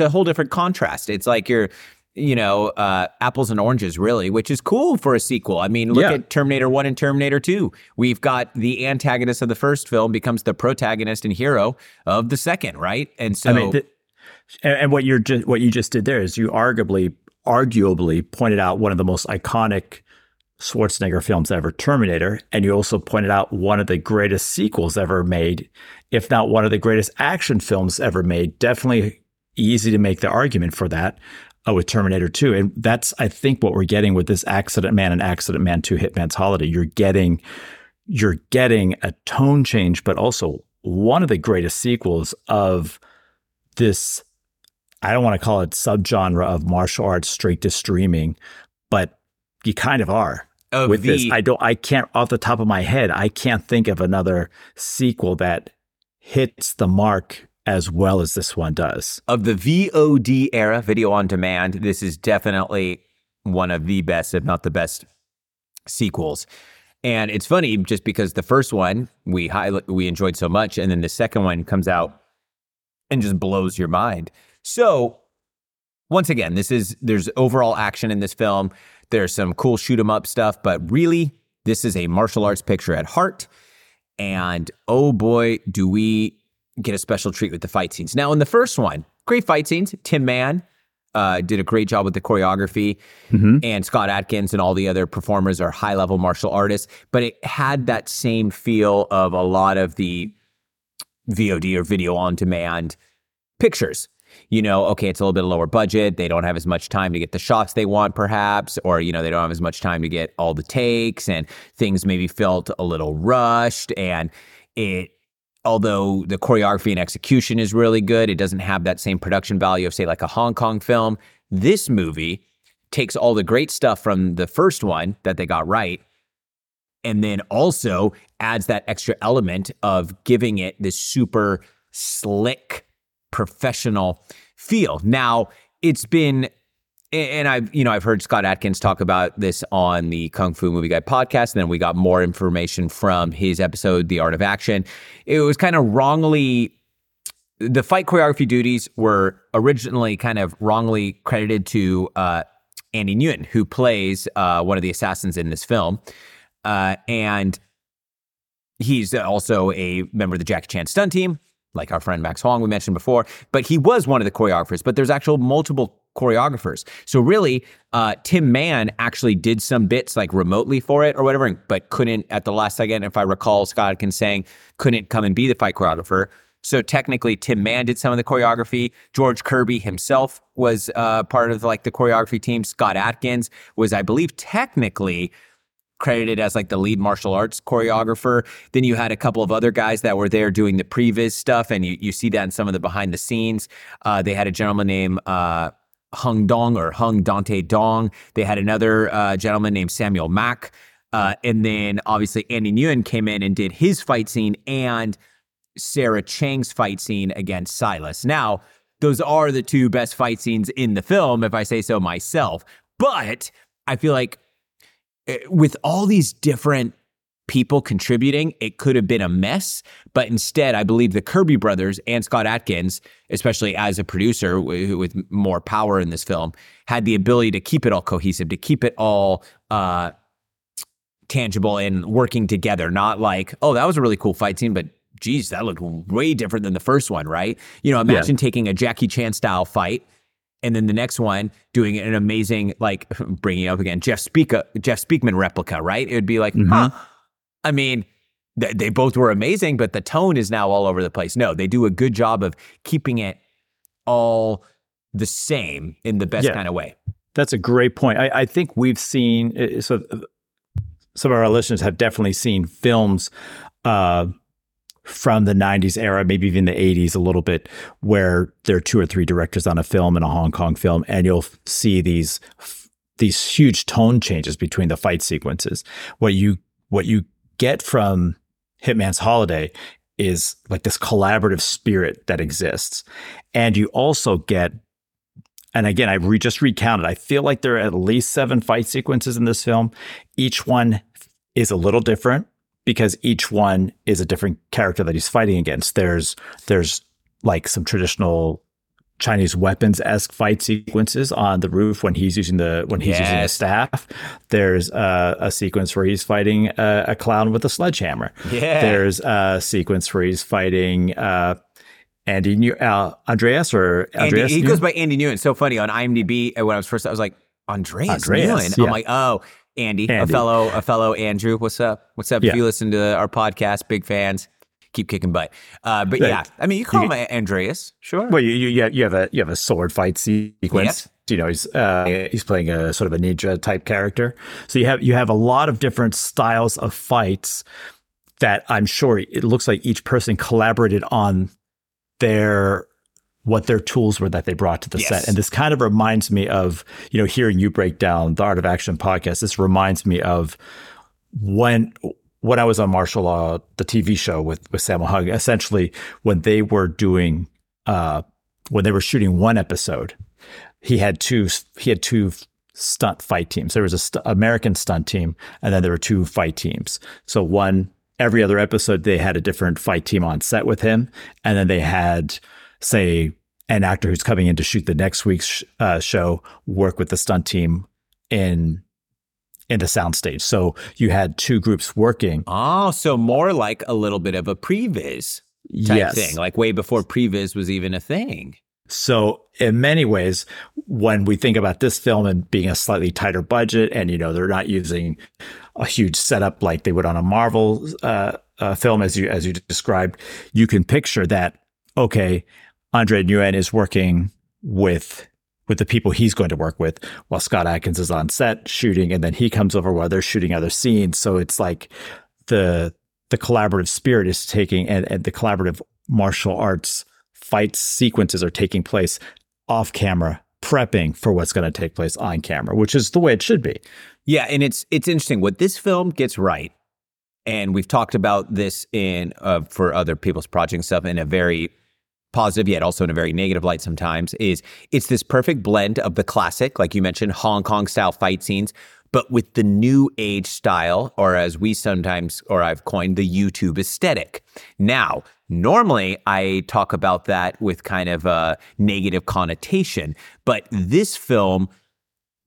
a whole different contrast. It's like you're, you know, apples and oranges, really, which is cool for a sequel. I mean, look at Terminator 1 and Terminator 2. We've got the antagonist of the first film becomes the protagonist and hero of the second, right? And so, I mean, what you just did there is you arguably pointed out one of the most iconic Schwarzenegger films ever, Terminator, and you also pointed out one of the greatest sequels ever made, if not one of the greatest action films ever made. Definitely easy to make the argument for that. Oh, with Terminator 2. And that's, I think, what we're getting with this Accident Man and Accident Man 2 Hitman's Holiday. You're getting you're getting a tone change, but also one of the greatest sequels of this, I don't want to call it subgenre of martial arts straight to streaming, but you kind of are with this. I can't off the top of my head, I can't think of another sequel that hits the mark as well as this one does. Of the VOD era, video on demand, this is definitely one of the best, if not the best, sequels. And it's funny just because the first one we enjoyed so much, and then the second one comes out and just blows your mind. So once again, there's overall action in this film. There's some cool shoot 'em up stuff, but really this is a martial arts picture at heart. And oh boy, do we get a special treat with the fight scenes. Now in the first one, great fight scenes. Tim Mann did a great job with the choreography, and Scott Adkins and all the other performers are high-level martial artists, but it had that same feel of a lot of the VOD or video-on-demand pictures. You know, okay, it's a little bit lower budget. They don't have as much time to get the shots they want, perhaps, or, you know, they don't have as much time to get all the takes, and things maybe felt a little rushed, and although the choreography and execution is really good, it doesn't have that same production value of, say, like a Hong Kong film. This movie takes all the great stuff from the first one that they got right, and then also adds that extra element of giving it this super slick, professional feel. Now, it's been, and I've heard Scott Adkins talk about this on the Kung Fu Movie Guy podcast, and then we got more information from his episode, The Art of Action. It was kind of wrongly, the fight choreography duties were originally kind of wrongly credited to Andy Nguyen, who plays one of the assassins in this film. And he's also a member of the Jackie Chan stunt team, like our friend Max Huang we mentioned before, but he was one of the choreographers, but there's actual multiple choreographers. So really, Tim Mann actually did some bits like remotely for it or whatever, but couldn't at the last second, if I recall Scott Adkins saying, couldn't come and be the fight choreographer. So technically, Tim Mann did some of the choreography. George Kirby himself was part of like the choreography team. Scott Adkins was, I believe, technically credited as like the lead martial arts choreographer. Then you had a couple of other guys that were there doing the previs stuff, and you see that in some of the behind the scenes. They had a gentleman named Hung Dong or Hung Dante Dong. They had another gentleman named Samuel Mack. And then obviously Andy Nguyen came in and did his fight scene and Sarah Chang's fight scene against Silas. Now, those are the two best fight scenes in the film, if I say so myself. But I feel like with all these different people contributing, it could have been a mess, but instead I believe the Kirby brothers and Scott Adkins, especially as a producer with more power in this film, had the ability to keep it all cohesive, to keep it all tangible and working together, not like, oh, that was a really cool fight scene, but geez, that looked way different than the first one, right? You know, imagine taking a Jackie Chan style fight and then the next one doing an amazing, like bringing up again, Jeff Speakman replica, right? It would be like, I mean, they both were amazing, but the tone is now all over the place. No, they do a good job of keeping it all the same in the best kind of way. That's a great point. I think we've seen, so some of our listeners have definitely seen films from the 90s era, maybe even the 80s a little bit, where there are two or three directors on a film and a Hong Kong film, and you'll see these huge tone changes between the fight sequences. What you get from Hitman's Holiday is like this collaborative spirit that exists. And you also get, and again, I just recounted, I feel like there are at least 7 fight sequences in this film. Each one is a little different because each one is a different character that he's fighting against. There's like some traditional Chinese weapons-esque fight sequences on the roof when he's using using the staff. There's a sequence where he's fighting a clown with a sledgehammer. Yeah. There's a sequence where he's fighting Andreas. He goes by Andy Nguyen. It's so funny on IMDb. When I was first, I was like Andreas Nguyen. Yeah. I'm like, oh, Andy. a fellow Andrew. What's up? If you listen to our podcast, big fans. Keep kicking butt, but yeah, I mean, you call him Andreas, sure. Well, you have a sword fight sequence. Yeah. You know, he's playing a sort of a ninja type character. So you have a lot of different styles of fights that I'm sure it looks like each person collaborated on what their tools were that they brought to the set. And this kind of reminds me of, you know, hearing you break down the Art of Action podcast. This reminds me of when I was on Martial Law, the TV show with Sammo Hung, essentially when they were doing, when they were shooting one episode, he had two stunt fight teams. There was an American stunt team, and then there were two fight teams. So every other episode, they had a different fight team on set with him. And then they had, say, an actor who's coming in to shoot the next week's show work with the stunt team in the soundstage. So you had two groups working. Oh, so more like a little bit of a previs type thing, like way before previs was even a thing. So in many ways, when we think about this film and being a slightly tighter budget and, you know, they're not using a huge setup like they would on a Marvel film, as you described, you can picture that, okay, Andre Nguyen is working with the people he's going to work with while Scott Adkins is on set shooting, and then he comes over while they're shooting other scenes. So it's like the collaborative spirit is taking, and the collaborative martial arts fight sequences are taking place off camera, prepping for what's going to take place on camera, which is the way it should be. Yeah, and it's interesting. What this film gets right, and we've talked about this in for other people's projects and stuff in a very positive yet also in a very negative light sometimes, is it's this perfect blend of the classic, like you mentioned, Hong Kong style fight scenes, but with the new age style, or as we sometimes, or I've coined, the YouTube aesthetic. Now, normally I talk about that with kind of a negative connotation, but this film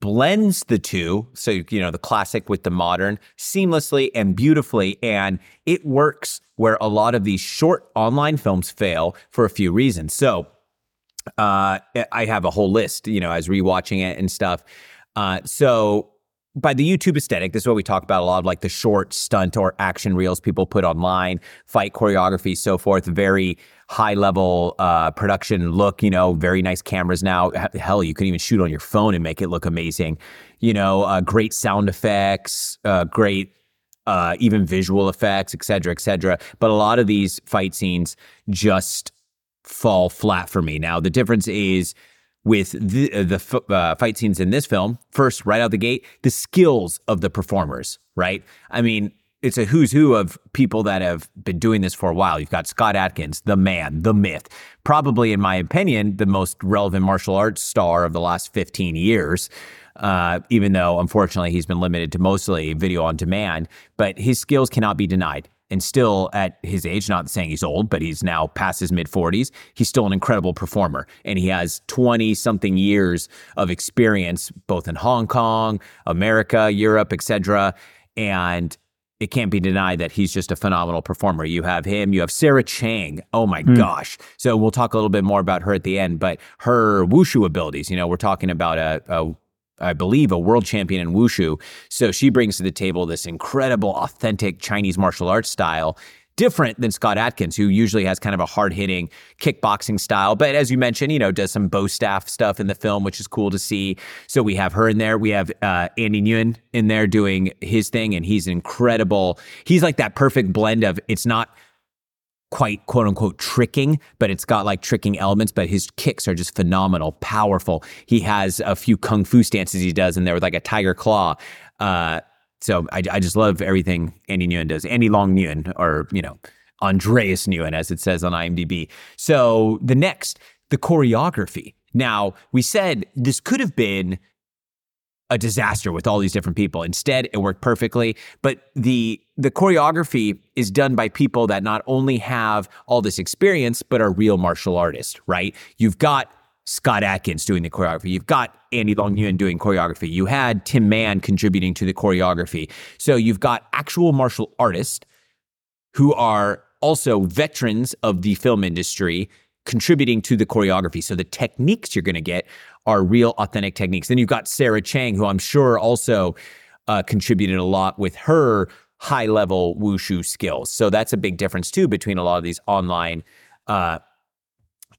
blends the two, so, you know, the classic with the modern, seamlessly and beautifully, and it works where a lot of these short online films fail for a few reasons. So I have a whole list, you know, I was rewatching it and stuff. So by the YouTube aesthetic, this is what we talk about a lot of, like the short stunt or action reels people put online, fight choreography, so forth, very high-level production look, you know, very nice cameras now. Hell, you can even shoot on your phone and make it look amazing. You know, great sound effects, great even visual effects, et cetera, et cetera. But a lot of these fight scenes just fall flat for me. Now, the difference is with the fight scenes in this film, first, right out the gate, the skills of the performers, right? I mean, it's a who's who of people that have been doing this for a while. You've got Scott Adkins, the man, the myth, probably, in my opinion, the most relevant martial arts star of the last 15 years, even though, unfortunately, he's been limited to mostly video on demand. But his skills cannot be denied. And still at his age, not saying he's old, but he's now past his mid-40s, he's still an incredible performer. And he has 20-something years of experience, both in Hong Kong, America, Europe, etc. And it can't be denied that he's just a phenomenal performer. You have him, you have Sarah Chang. Oh my gosh. So we'll talk a little bit more about her at the end, but her wushu abilities, you know, we're talking about I believe a world champion in wushu. So she brings to the table this incredible, authentic Chinese martial arts style, different than Scott Adkins, who usually has kind of a hard-hitting kickboxing style. But as you mentioned, you know, does some bo staff stuff in the film, which is cool to see. So we have her in there. We have Andy Nguyen in there doing his thing, and he's incredible. He's like that perfect blend of, it's not quite quote-unquote tricking, but it's got like tricking elements, but his kicks are just phenomenal, powerful. He has a few kung fu stances he does in there with like a tiger claw. So I just love everything Andy Nguyen does. Andy Long Nguyen, or, you know, Andreas Nguyen, as it says on IMDb. So the choreography. Now, we said this could have been a disaster with all these different people. Instead, it worked perfectly. But the choreography is done by people that not only have all this experience, but are real martial artists, right? You've got Scott Adkins doing the choreography. You've got Andy Long Nguyen doing choreography. You had Tim Mann contributing to the choreography. So you've got actual martial artists who are also veterans of the film industry contributing to the choreography. So the techniques you're going to get are real, authentic techniques. Then you've got Sarah Chang, who I'm sure also contributed a lot with her high-level wushu skills. So that's a big difference, too, between a lot of these online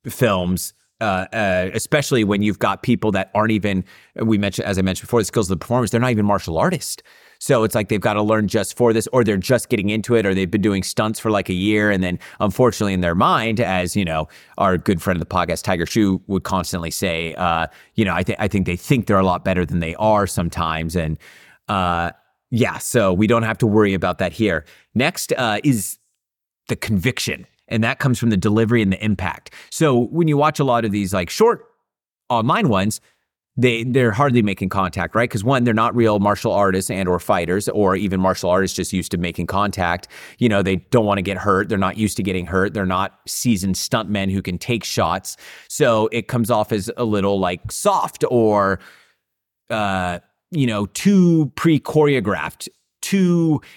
films especially when you've got people that aren't even, we mentioned, as I mentioned before, the skills of the performers, they're not even martial artists. So it's like they've got to learn just for this, or they're just getting into it, or they've been doing stunts for like a year. And then unfortunately in their mind, as, you know, our good friend of the podcast, Tiger Shu, would constantly say, you know, I think they think they're a lot better than they are sometimes. And yeah, so we don't have to worry about that here. Next is the conviction. And that comes from the delivery and the impact. So when you watch a lot of these like short online ones, they're hardly making contact, right? Because one, they're not real martial artists and or fighters, or even martial artists just used to making contact. You know, they don't want to get hurt. They're not used to getting hurt. They're not seasoned stuntmen who can take shots. So it comes off as a little like soft or, you know, too pre-choreographed.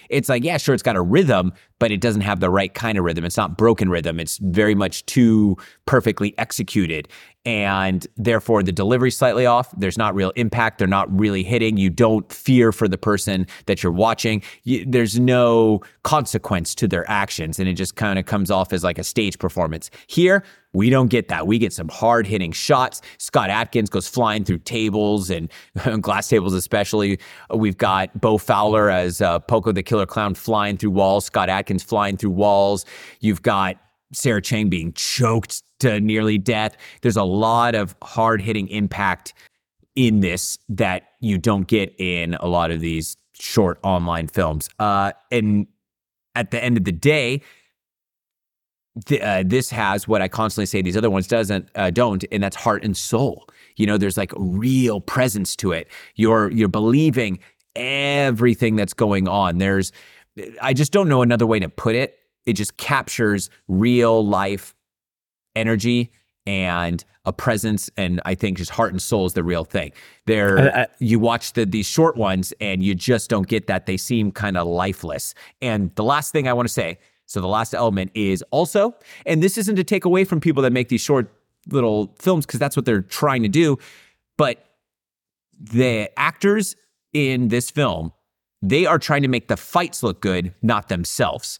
It's like, yeah, sure, it's got a rhythm, but it doesn't have the right kind of rhythm. It's not broken rhythm. It's very much too perfectly executed. And therefore, the delivery's slightly off. There's not real impact. They're not really hitting. You don't fear for the person that you're watching. There's no consequence to their actions. And it just kind of comes off as like a stage performance. Here, we don't get that. We get some hard-hitting shots. Scott Adkins goes flying through tables and glass tables especially. We've got Bo Fowler as Poco the Killer Clown flying through walls. Scott Adkins flying through walls. You've got Sarah Chang being choked to nearly death. There's a lot of hard-hitting impact in this that you don't get in a lot of these short online films. And at the end of the day, this has what I constantly say these other ones don't, and that's heart and soul. You know, there's like real presence to it. You're believing everything that's going on. I just don't know another way to put it. It just captures real life energy and a presence, and I think just heart and soul is the real thing. You watch these short ones, and you just don't get that. They seem kind of lifeless. And the last thing I want to say, so the last element is also, and this isn't to take away from people that make these short little films, because that's what they're trying to do, but the actors in this film, they are trying to make the fights look good, not themselves.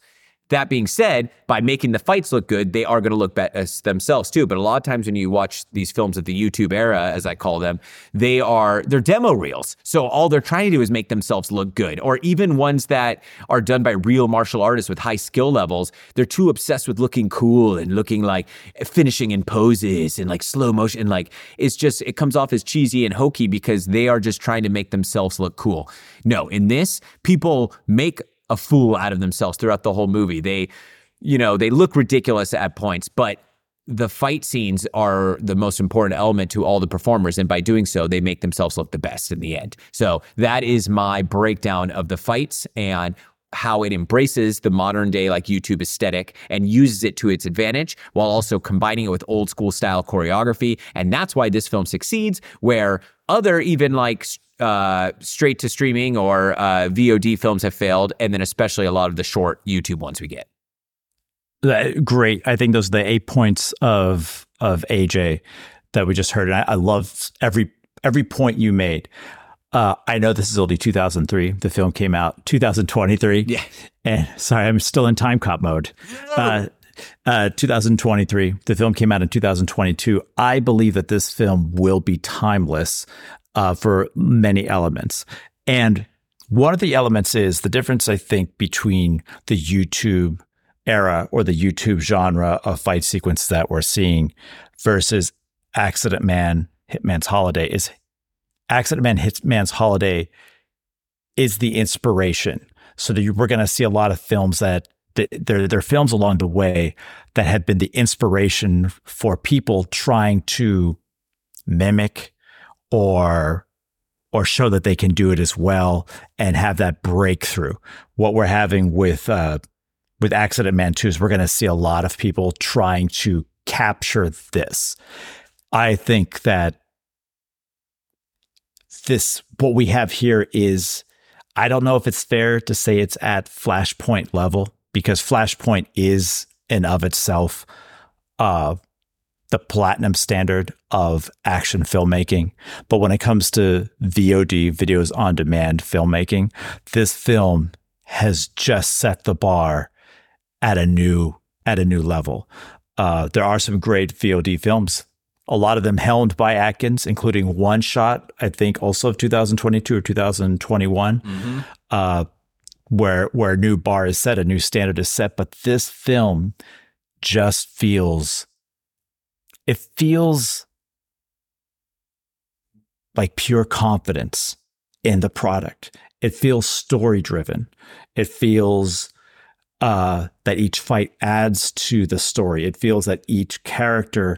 That being said, by making the fights look good, they are going to look best themselves too. But a lot of times when you watch these films of the YouTube era, as I call them, they're demo reels. So all they're trying to do is make themselves look good. Or even ones that are done by real martial artists with high skill levels, they're too obsessed with looking cool and looking like finishing in poses and like slow motion. And like, it's just, it comes off as cheesy and hokey because they are just trying to make themselves look cool. No, in this, people make a fool out of themselves throughout the whole movie. They look ridiculous at points, but the fight scenes are the most important element to all the performers. And by doing so, they make themselves look the best in the end. So that is my breakdown of the fights and how it embraces the modern day like YouTube aesthetic and uses it to its advantage while also combining it with old school style choreography. And that's why this film succeeds, where other even like straight to streaming or VOD films have failed, and then especially a lot of the short YouTube ones we get. Great. I think those are the 8 points of AJ that we just heard. And I love every point you made. I know this is only 2003. The film came out 2023. Yeah. And sorry, I'm still in time cop mode. 2023. The film came out in 2022. I believe that this film will be timeless for many elements. And one of the elements is the difference, I think, between the YouTube era or the YouTube genre of fight sequence that we're seeing versus Accident Man, Hitman's Holiday is Accident Man, Hitman's Holiday is the inspiration. So we're going to see a lot of films there are films along the way that have been the inspiration for people trying to mimic or show that they can do it as well and have that breakthrough. What we're having with Accident Man 2 is we're going to see a lot of people trying to capture this. I think that what we have here is, I don't know if it's fair to say it's at Flashpoint level, because Flashpoint is in of itself the platinum standard of action filmmaking. But when it comes to VOD, videos on demand filmmaking, this film has just set the bar at a new level. There are some great VOD films a lot of them helmed by Adkins, including One Shot, I think also of 2022 or 2021, mm-hmm. where a new bar is set, a new standard is set. But this film just feels like pure confidence in the product. It feels story driven. It feels that each fight adds to the story. It feels that each character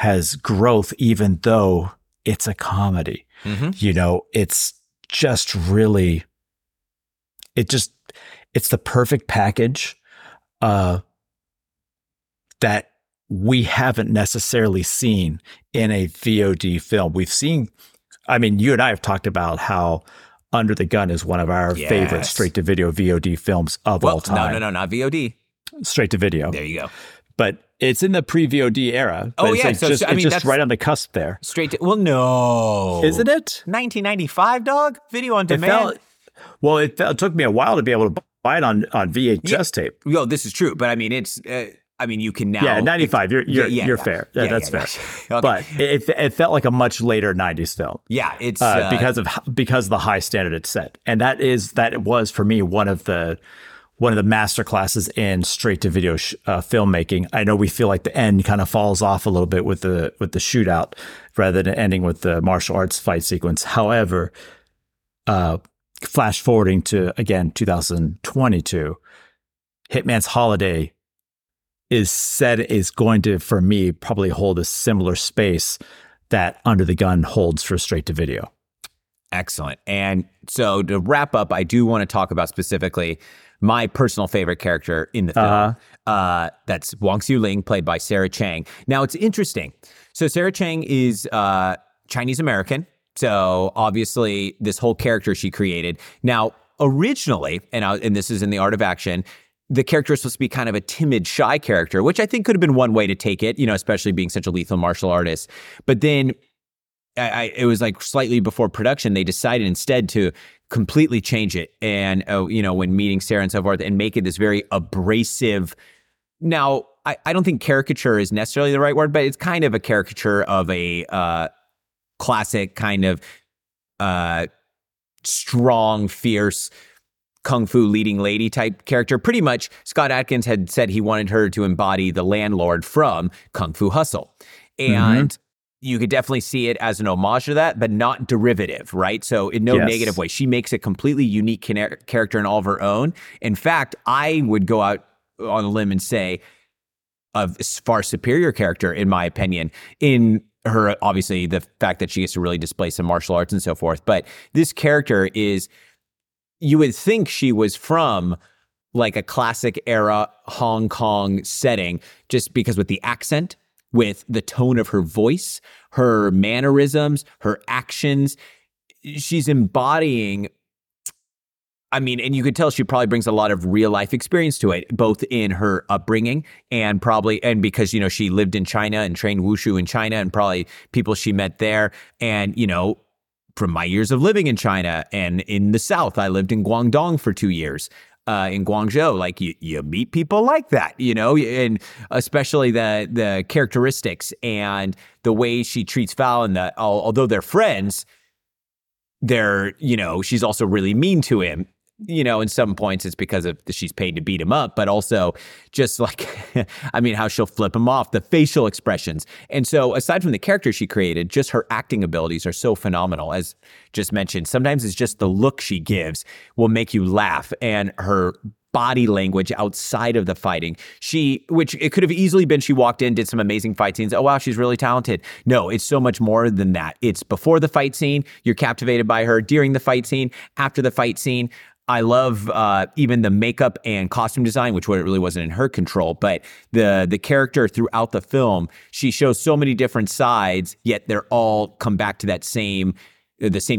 has growth, even though it's a comedy. Mm-hmm. You know, it's just really, it's the perfect package that we haven't necessarily seen in a VOD film. We've seen, I mean, you and I have talked about how Under the Gun is one of our favorite straight-to-video VOD films of all time. No, not VOD. Straight-to-video. There you go. But it's in the pre-VOD era. Oh, yeah. It's just right on the cusp there. Isn't it? 1995, dog? Video on demand. It took me a while to be able to buy it on VHS tape. Yo, this is true. But, I mean, it's... you can now... Yeah, 95. You're fair. Yeah, that's fair. Okay. But it felt like a much later 90s film. Yeah, it's... because of the high standard it set. And that was, for me, one of the master classes in straight-to-video filmmaking. I know we feel like the end kind of falls off a little bit with the shootout rather than ending with the martial arts fight sequence. However, flash forwarding to, again, 2022, Hitman's Holiday... is going to, for me, probably hold a similar space that Under the Gun holds for straight to video. Excellent. And so to wrap up, I do want to talk about specifically my personal favorite character in the film. Uh-huh. That's Wong Siu Ling, played by Sarah Chang. Now, it's interesting. So Sarah Chang is Chinese American. So obviously this whole character she created. Now, originally, and this is in The Art of Action, the character is supposed to be kind of a timid, shy character, which I think could have been one way to take it, you know, especially being such a lethal martial artist. But then it was like slightly before production, they decided instead to completely change it. And, when meeting Sarah and so forth, and make it this very abrasive. Now, I don't think caricature is necessarily the right word, but it's kind of a caricature of a classic kind of strong, fierce kung fu leading lady type character. Pretty much, Scott Adkins had said he wanted her to embody the landlord from Kung Fu Hustle. And you could definitely see it as an homage to that, but not derivative, right? So in no negative way. She makes a completely unique character and all of her own. In fact, I would go out on a limb and say a far superior character, in my opinion, in her, obviously, the fact that she gets to really display some martial arts and so forth. But this character is... You would think she was from like a classic era Hong Kong setting, just because with the accent, with the tone of her voice, her mannerisms, her actions, she's embodying, and you could tell she probably brings a lot of real life experience to it, both in her upbringing and probably, and because, you know, she lived in China and trained wushu in China and probably people she met there and, you know, from my years of living in China and in the South, I lived in Guangdong for 2 years, in Guangzhou. Like you meet people like that, you know, and especially the characteristics and the way she treats Val, and that although they're friends, they're, you know, she's also really mean to him. You know, in some points it's because of she's paid to beat him up, but also just like, how she'll flip him off, the facial expressions. And so aside from the character she created, just her acting abilities are so phenomenal. As just mentioned, sometimes it's just the look she gives will make you laugh, and her body language outside of the fighting. Which it could have easily been she walked in, did some amazing fight scenes. Oh, wow, she's really talented. No, it's so much more than that. It's before the fight scene, you're captivated by her, during the fight scene, after the fight scene. I love even the makeup and costume design, which really wasn't in her control, but the character throughout the film, she shows so many different sides, yet they're all come back to the same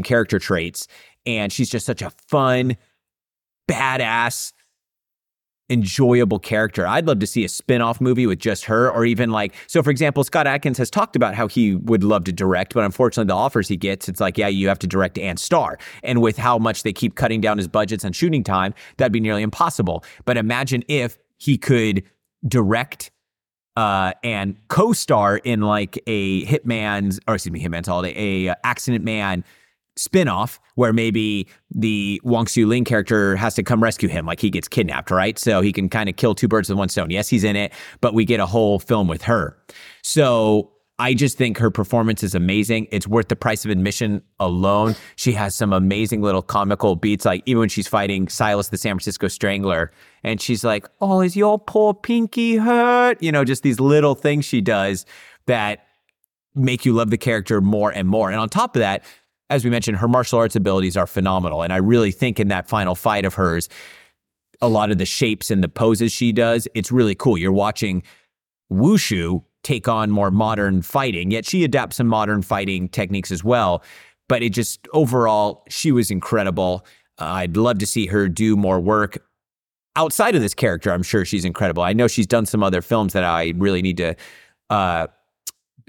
character traits. And she's just such a fun, badass, enjoyable character. I'd love to see a spin-off movie with just her, or even like, so for example, Scott Adkins has talked about how he would love to direct, but unfortunately the offers he gets, it's like, yeah, you have to direct and star. And with how much they keep cutting down his budgets and shooting time, that'd be nearly impossible. But imagine if he could direct and co-star in like a Hitman's Holiday, a Accident Man spinoff where maybe the Wong Siu Ling character has to come rescue him, like he gets kidnapped, right? So he can kind of kill two birds with one stone. Yes, he's in it, but we get a whole film with her. So I just think her performance is amazing. It's worth the price of admission alone. She has some amazing little comical beats, like even when she's fighting Silas the San Francisco Strangler, and she's like, "Oh, is your poor pinky hurt?" You know, just these little things she does that make you love the character more and more. And on top of that, as we mentioned, her martial arts abilities are phenomenal. And I really think in that final fight of hers, a lot of the shapes and the poses she does, it's really cool. You're watching Wushu take on more modern fighting, yet she adapts some modern fighting techniques as well. But it just, overall, she was incredible. I'd love to see her do more work outside of this character. I'm sure she's incredible. I know she's done some other films that I really need to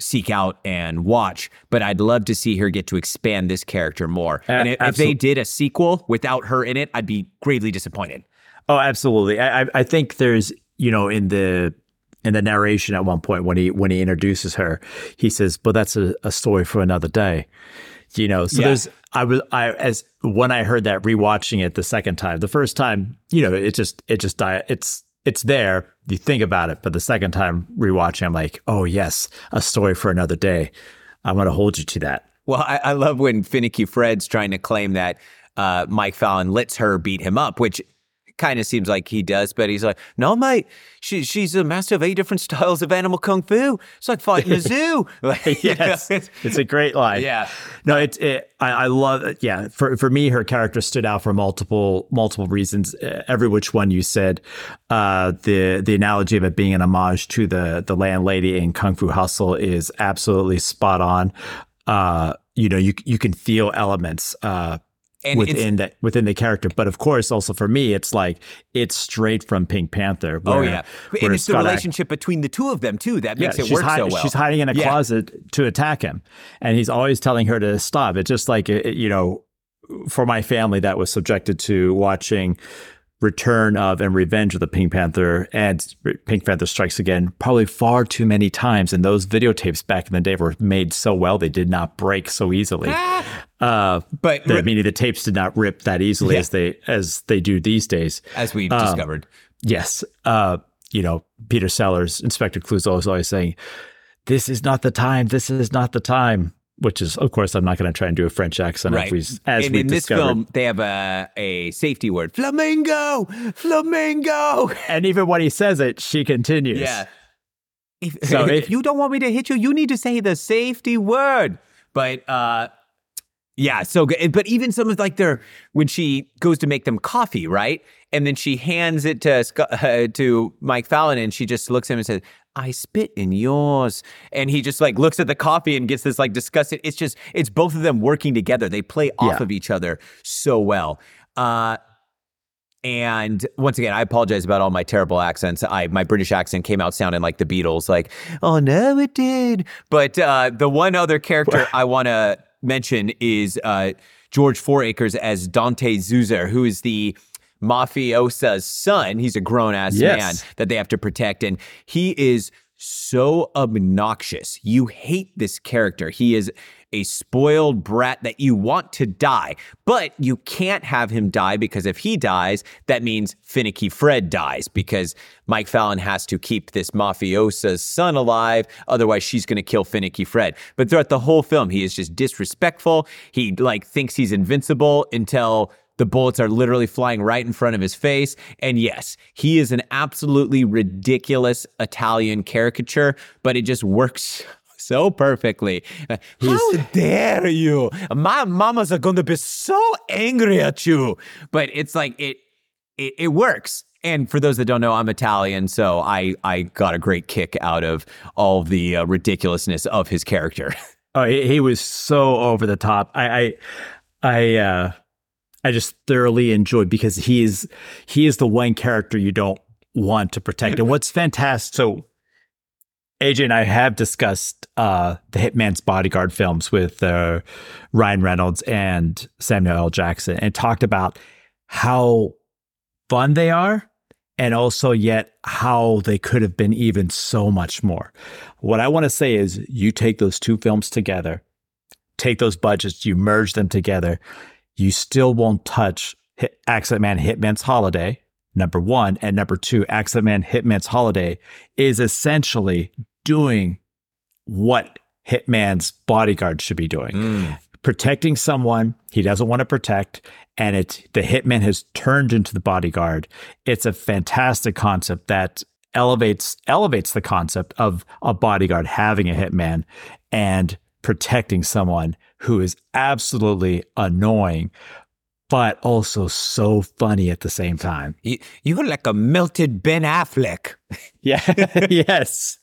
seek out and watch, but I'd love to see her get to expand this character more. And if they did a sequel without her in it, I'd be greatly disappointed. Oh, absolutely. I think there's, you know, in the narration at one point when he introduces her, he says, "But that's a story for another day." You know, so yeah. When I heard that rewatching it the second time, the first time, you know, it just died. It's there. You think about it. But the second time rewatching, I'm like, oh, yes, a story for another day. I'm going to hold you to that. Well, I love when Finicky Fred's trying to claim that Mike Fallon lets her beat him up, which kind of seems like he does. But he's like, no, mate, she's a master of 8 different styles of animal kung fu. It's like fighting a zoo. Like, yes, you know? It's a great line. Yeah. No, I love it. Yeah. For me, her character stood out for multiple reasons, every which one you said. The analogy of it being an homage to the landlady in Kung Fu Hustle is absolutely spot on. You know, you can feel elements and within the character. But of course, also for me, it's like, it's straight from Pink Panther. Where, oh, yeah. And it's Scott the relationship between the two of them, too, that makes it work so well. She's hiding in a closet to attack him. And he's always telling her to stop. It's just like, you know, for my family, that was subjected to watching Return of and Revenge of the Pink Panther and Pink Panther Strikes Again probably far too many times. And those videotapes back in the day were made so well, they did not break so easily. Meaning the tapes did not rip that easily as they do these days. As we discovered. Yes. You know, Peter Sellers, Inspector Clouseau is always saying, "This is not the time. This is not the time." Which is, of course, I'm not going to try and do a French accent. Right. As we discovered. This film, they have a safety word, flamingo, flamingo. And even when he says it, she continues. Yeah. If you don't want me to hit you, you need to say the safety word. But yeah, so good. But even some of like when she goes to make them coffee, right? And then she hands it to Mike Fallon, and she just looks at him and says, "I spit in yours." And he just like looks at the coffee and gets this like disgusted. It's just, it's both of them working together. They play off of each other so well. And once again, I apologize about all my terrible accents. My British accent came out sounding like the Beatles, like, oh no, it did. But the one other character I want to mention is George Fouracres as Dante Zuzer, who is the mafiosa's son. He's a grown-ass man that they have to protect, and he is so obnoxious. You hate this character. He is a spoiled brat that you want to die, but you can't have him die, because if he dies, that means Finicky Fred dies, because Mike Fallon has to keep this mafiosa's son alive, otherwise she's going to kill Finicky Fred. But throughout the whole film, he is just disrespectful. He like thinks he's invincible until the bullets are literally flying right in front of his face. And yes, he is an absolutely ridiculous Italian caricature, but it just works so perfectly. How dare you? My mamas are going to be so angry at you. But it's like, it works. And for those that don't know, I'm Italian, so I got a great kick out of all the ridiculousness of his character. Oh, he was so over the top. I just thoroughly enjoyed, because he is the one character you don't want to protect. And what's fantastic, so AJ and I have discussed the Hitman's Bodyguard films with Ryan Reynolds and Samuel L. Jackson, and talked about how fun they are and also yet how they could have been even so much more. What I want to say is you take those two films together, take those budgets, you merge them together, you still won't touch Accident Man Hitman's Holiday, number one, and number two, Accident Man Hitman's Holiday is essentially doing what Hitman's Bodyguard should be doing. Protecting someone he doesn't want to protect, and the hitman has turned into the bodyguard. It's a fantastic concept that elevates the concept of a bodyguard having a hitman and protecting someone who is absolutely annoying, but also so funny at the same time. You're like a melted Ben Affleck. Yeah. Yes.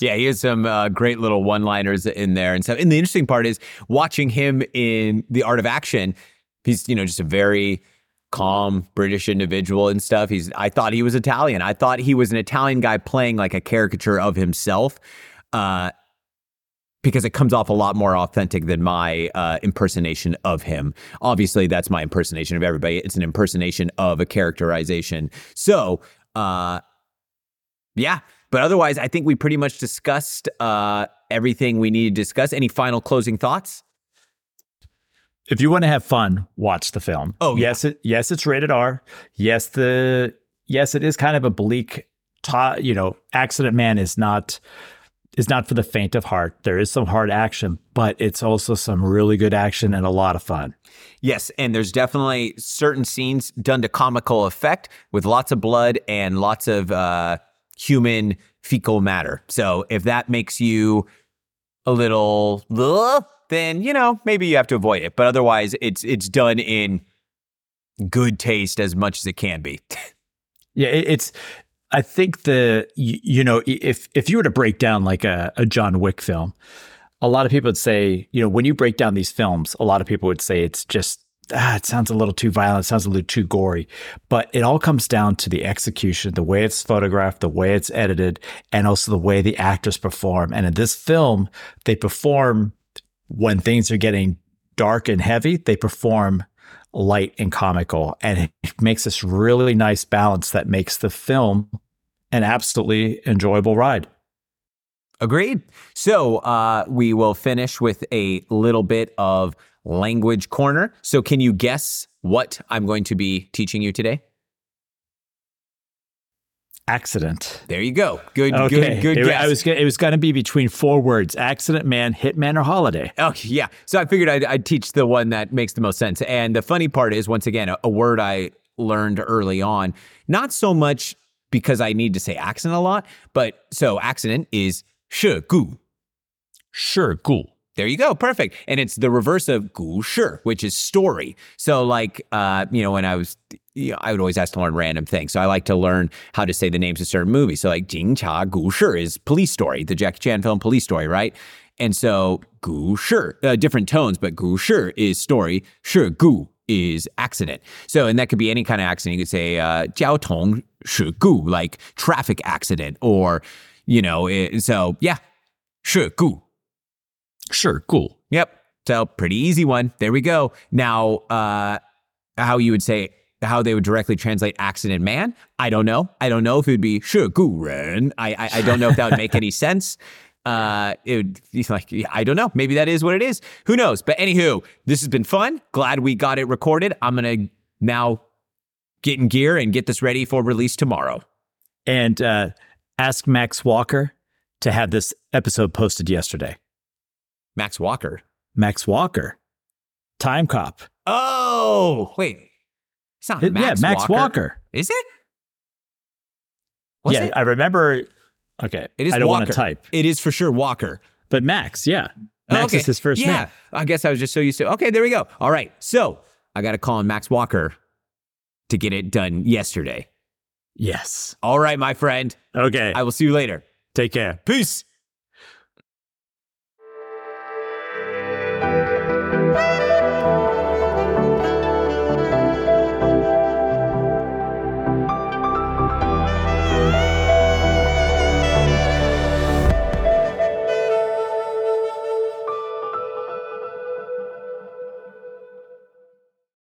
Yeah, he has some great little one-liners in there and stuff. And the interesting part is watching him in The Art of Action. He's, just a very calm British individual and stuff. I thought he was Italian. I thought he was an Italian guy playing like a caricature of himself, because it comes off a lot more authentic than my impersonation of him. Obviously, that's my impersonation of everybody. It's an impersonation of a characterization. So, yeah. But otherwise, I think we pretty much discussed everything we need to discuss. Any final closing thoughts? If you want to have fun, watch the film. Oh, yes. Yeah. Yes, it's rated R. Yes, it is kind of a bleak, Accident Man is not for the faint of heart. There is some hard action, but it's also some really good action and a lot of fun. Yes, and there's definitely certain scenes done to comical effect with lots of blood and lots of... human fecal matter. So if that makes you a little, then, maybe you have to avoid it. But otherwise, it's done in good taste as much as it can be. Yeah, I think if you were to break down like a John Wick film, a lot of people would say, when you break down these films, a lot of people would say it's just, it sounds a little too violent, it sounds a little too gory, but it all comes down to the execution, the way it's photographed, the way it's edited, and also the way the actors perform. And in this film, they perform when things are getting dark and heavy, they perform light and comical. And it makes this really nice balance that makes the film an absolutely enjoyable ride. Agreed. So we will finish with a little bit of Language Corner. So can you guess what I'm going to be teaching you today? Accident. There you go. Good guess. It was going to be between four words, Accident Man, Hitman, or Holiday. Okay, yeah. So I figured I'd teach the one that makes the most sense. And the funny part is, once again, a word I learned early on, not so much because I need to say accident a lot, but so accident is 事故. 事故. There you go. Perfect. And it's the reverse of 故事, which is story. So like, when I was, I would always ask to learn random things. So I like to learn how to say the names of certain movies. So like 警察故事 is police story, the Jackie Chan film Police Story, right? And so 故事, different tones, but 故事 is story, 事故 is accident. So, and that could be any kind of accident. You could say 交通事故, like traffic accident, or, so yeah, 事故. Sure, cool. Yep. So pretty easy one. There we go. Now, how they would directly translate Accident Man, I don't know. I don't know if it would be 事故人. I don't know if that would make any sense. It would be like, I don't know. Maybe that is what it is. Who knows? But anywho, this has been fun. Glad we got it recorded. I'm going to now get in gear and get this ready for release tomorrow. And ask Max Walker to have this episode posted yesterday. Max Walker. Time Cop. Oh, wait. It's not Max Walker. Yeah, Max Walker. Is it? Was it? I remember. Okay. It is I don't Walker. Want to type. It is for sure Walker. But Max, yeah. Max is his first name. I guess I was just so used to it. Okay, there we go. All right. So I got to call on Max Walker to get it done yesterday. Yes. All right, my friend. Okay. I will see you later. Take care. Peace.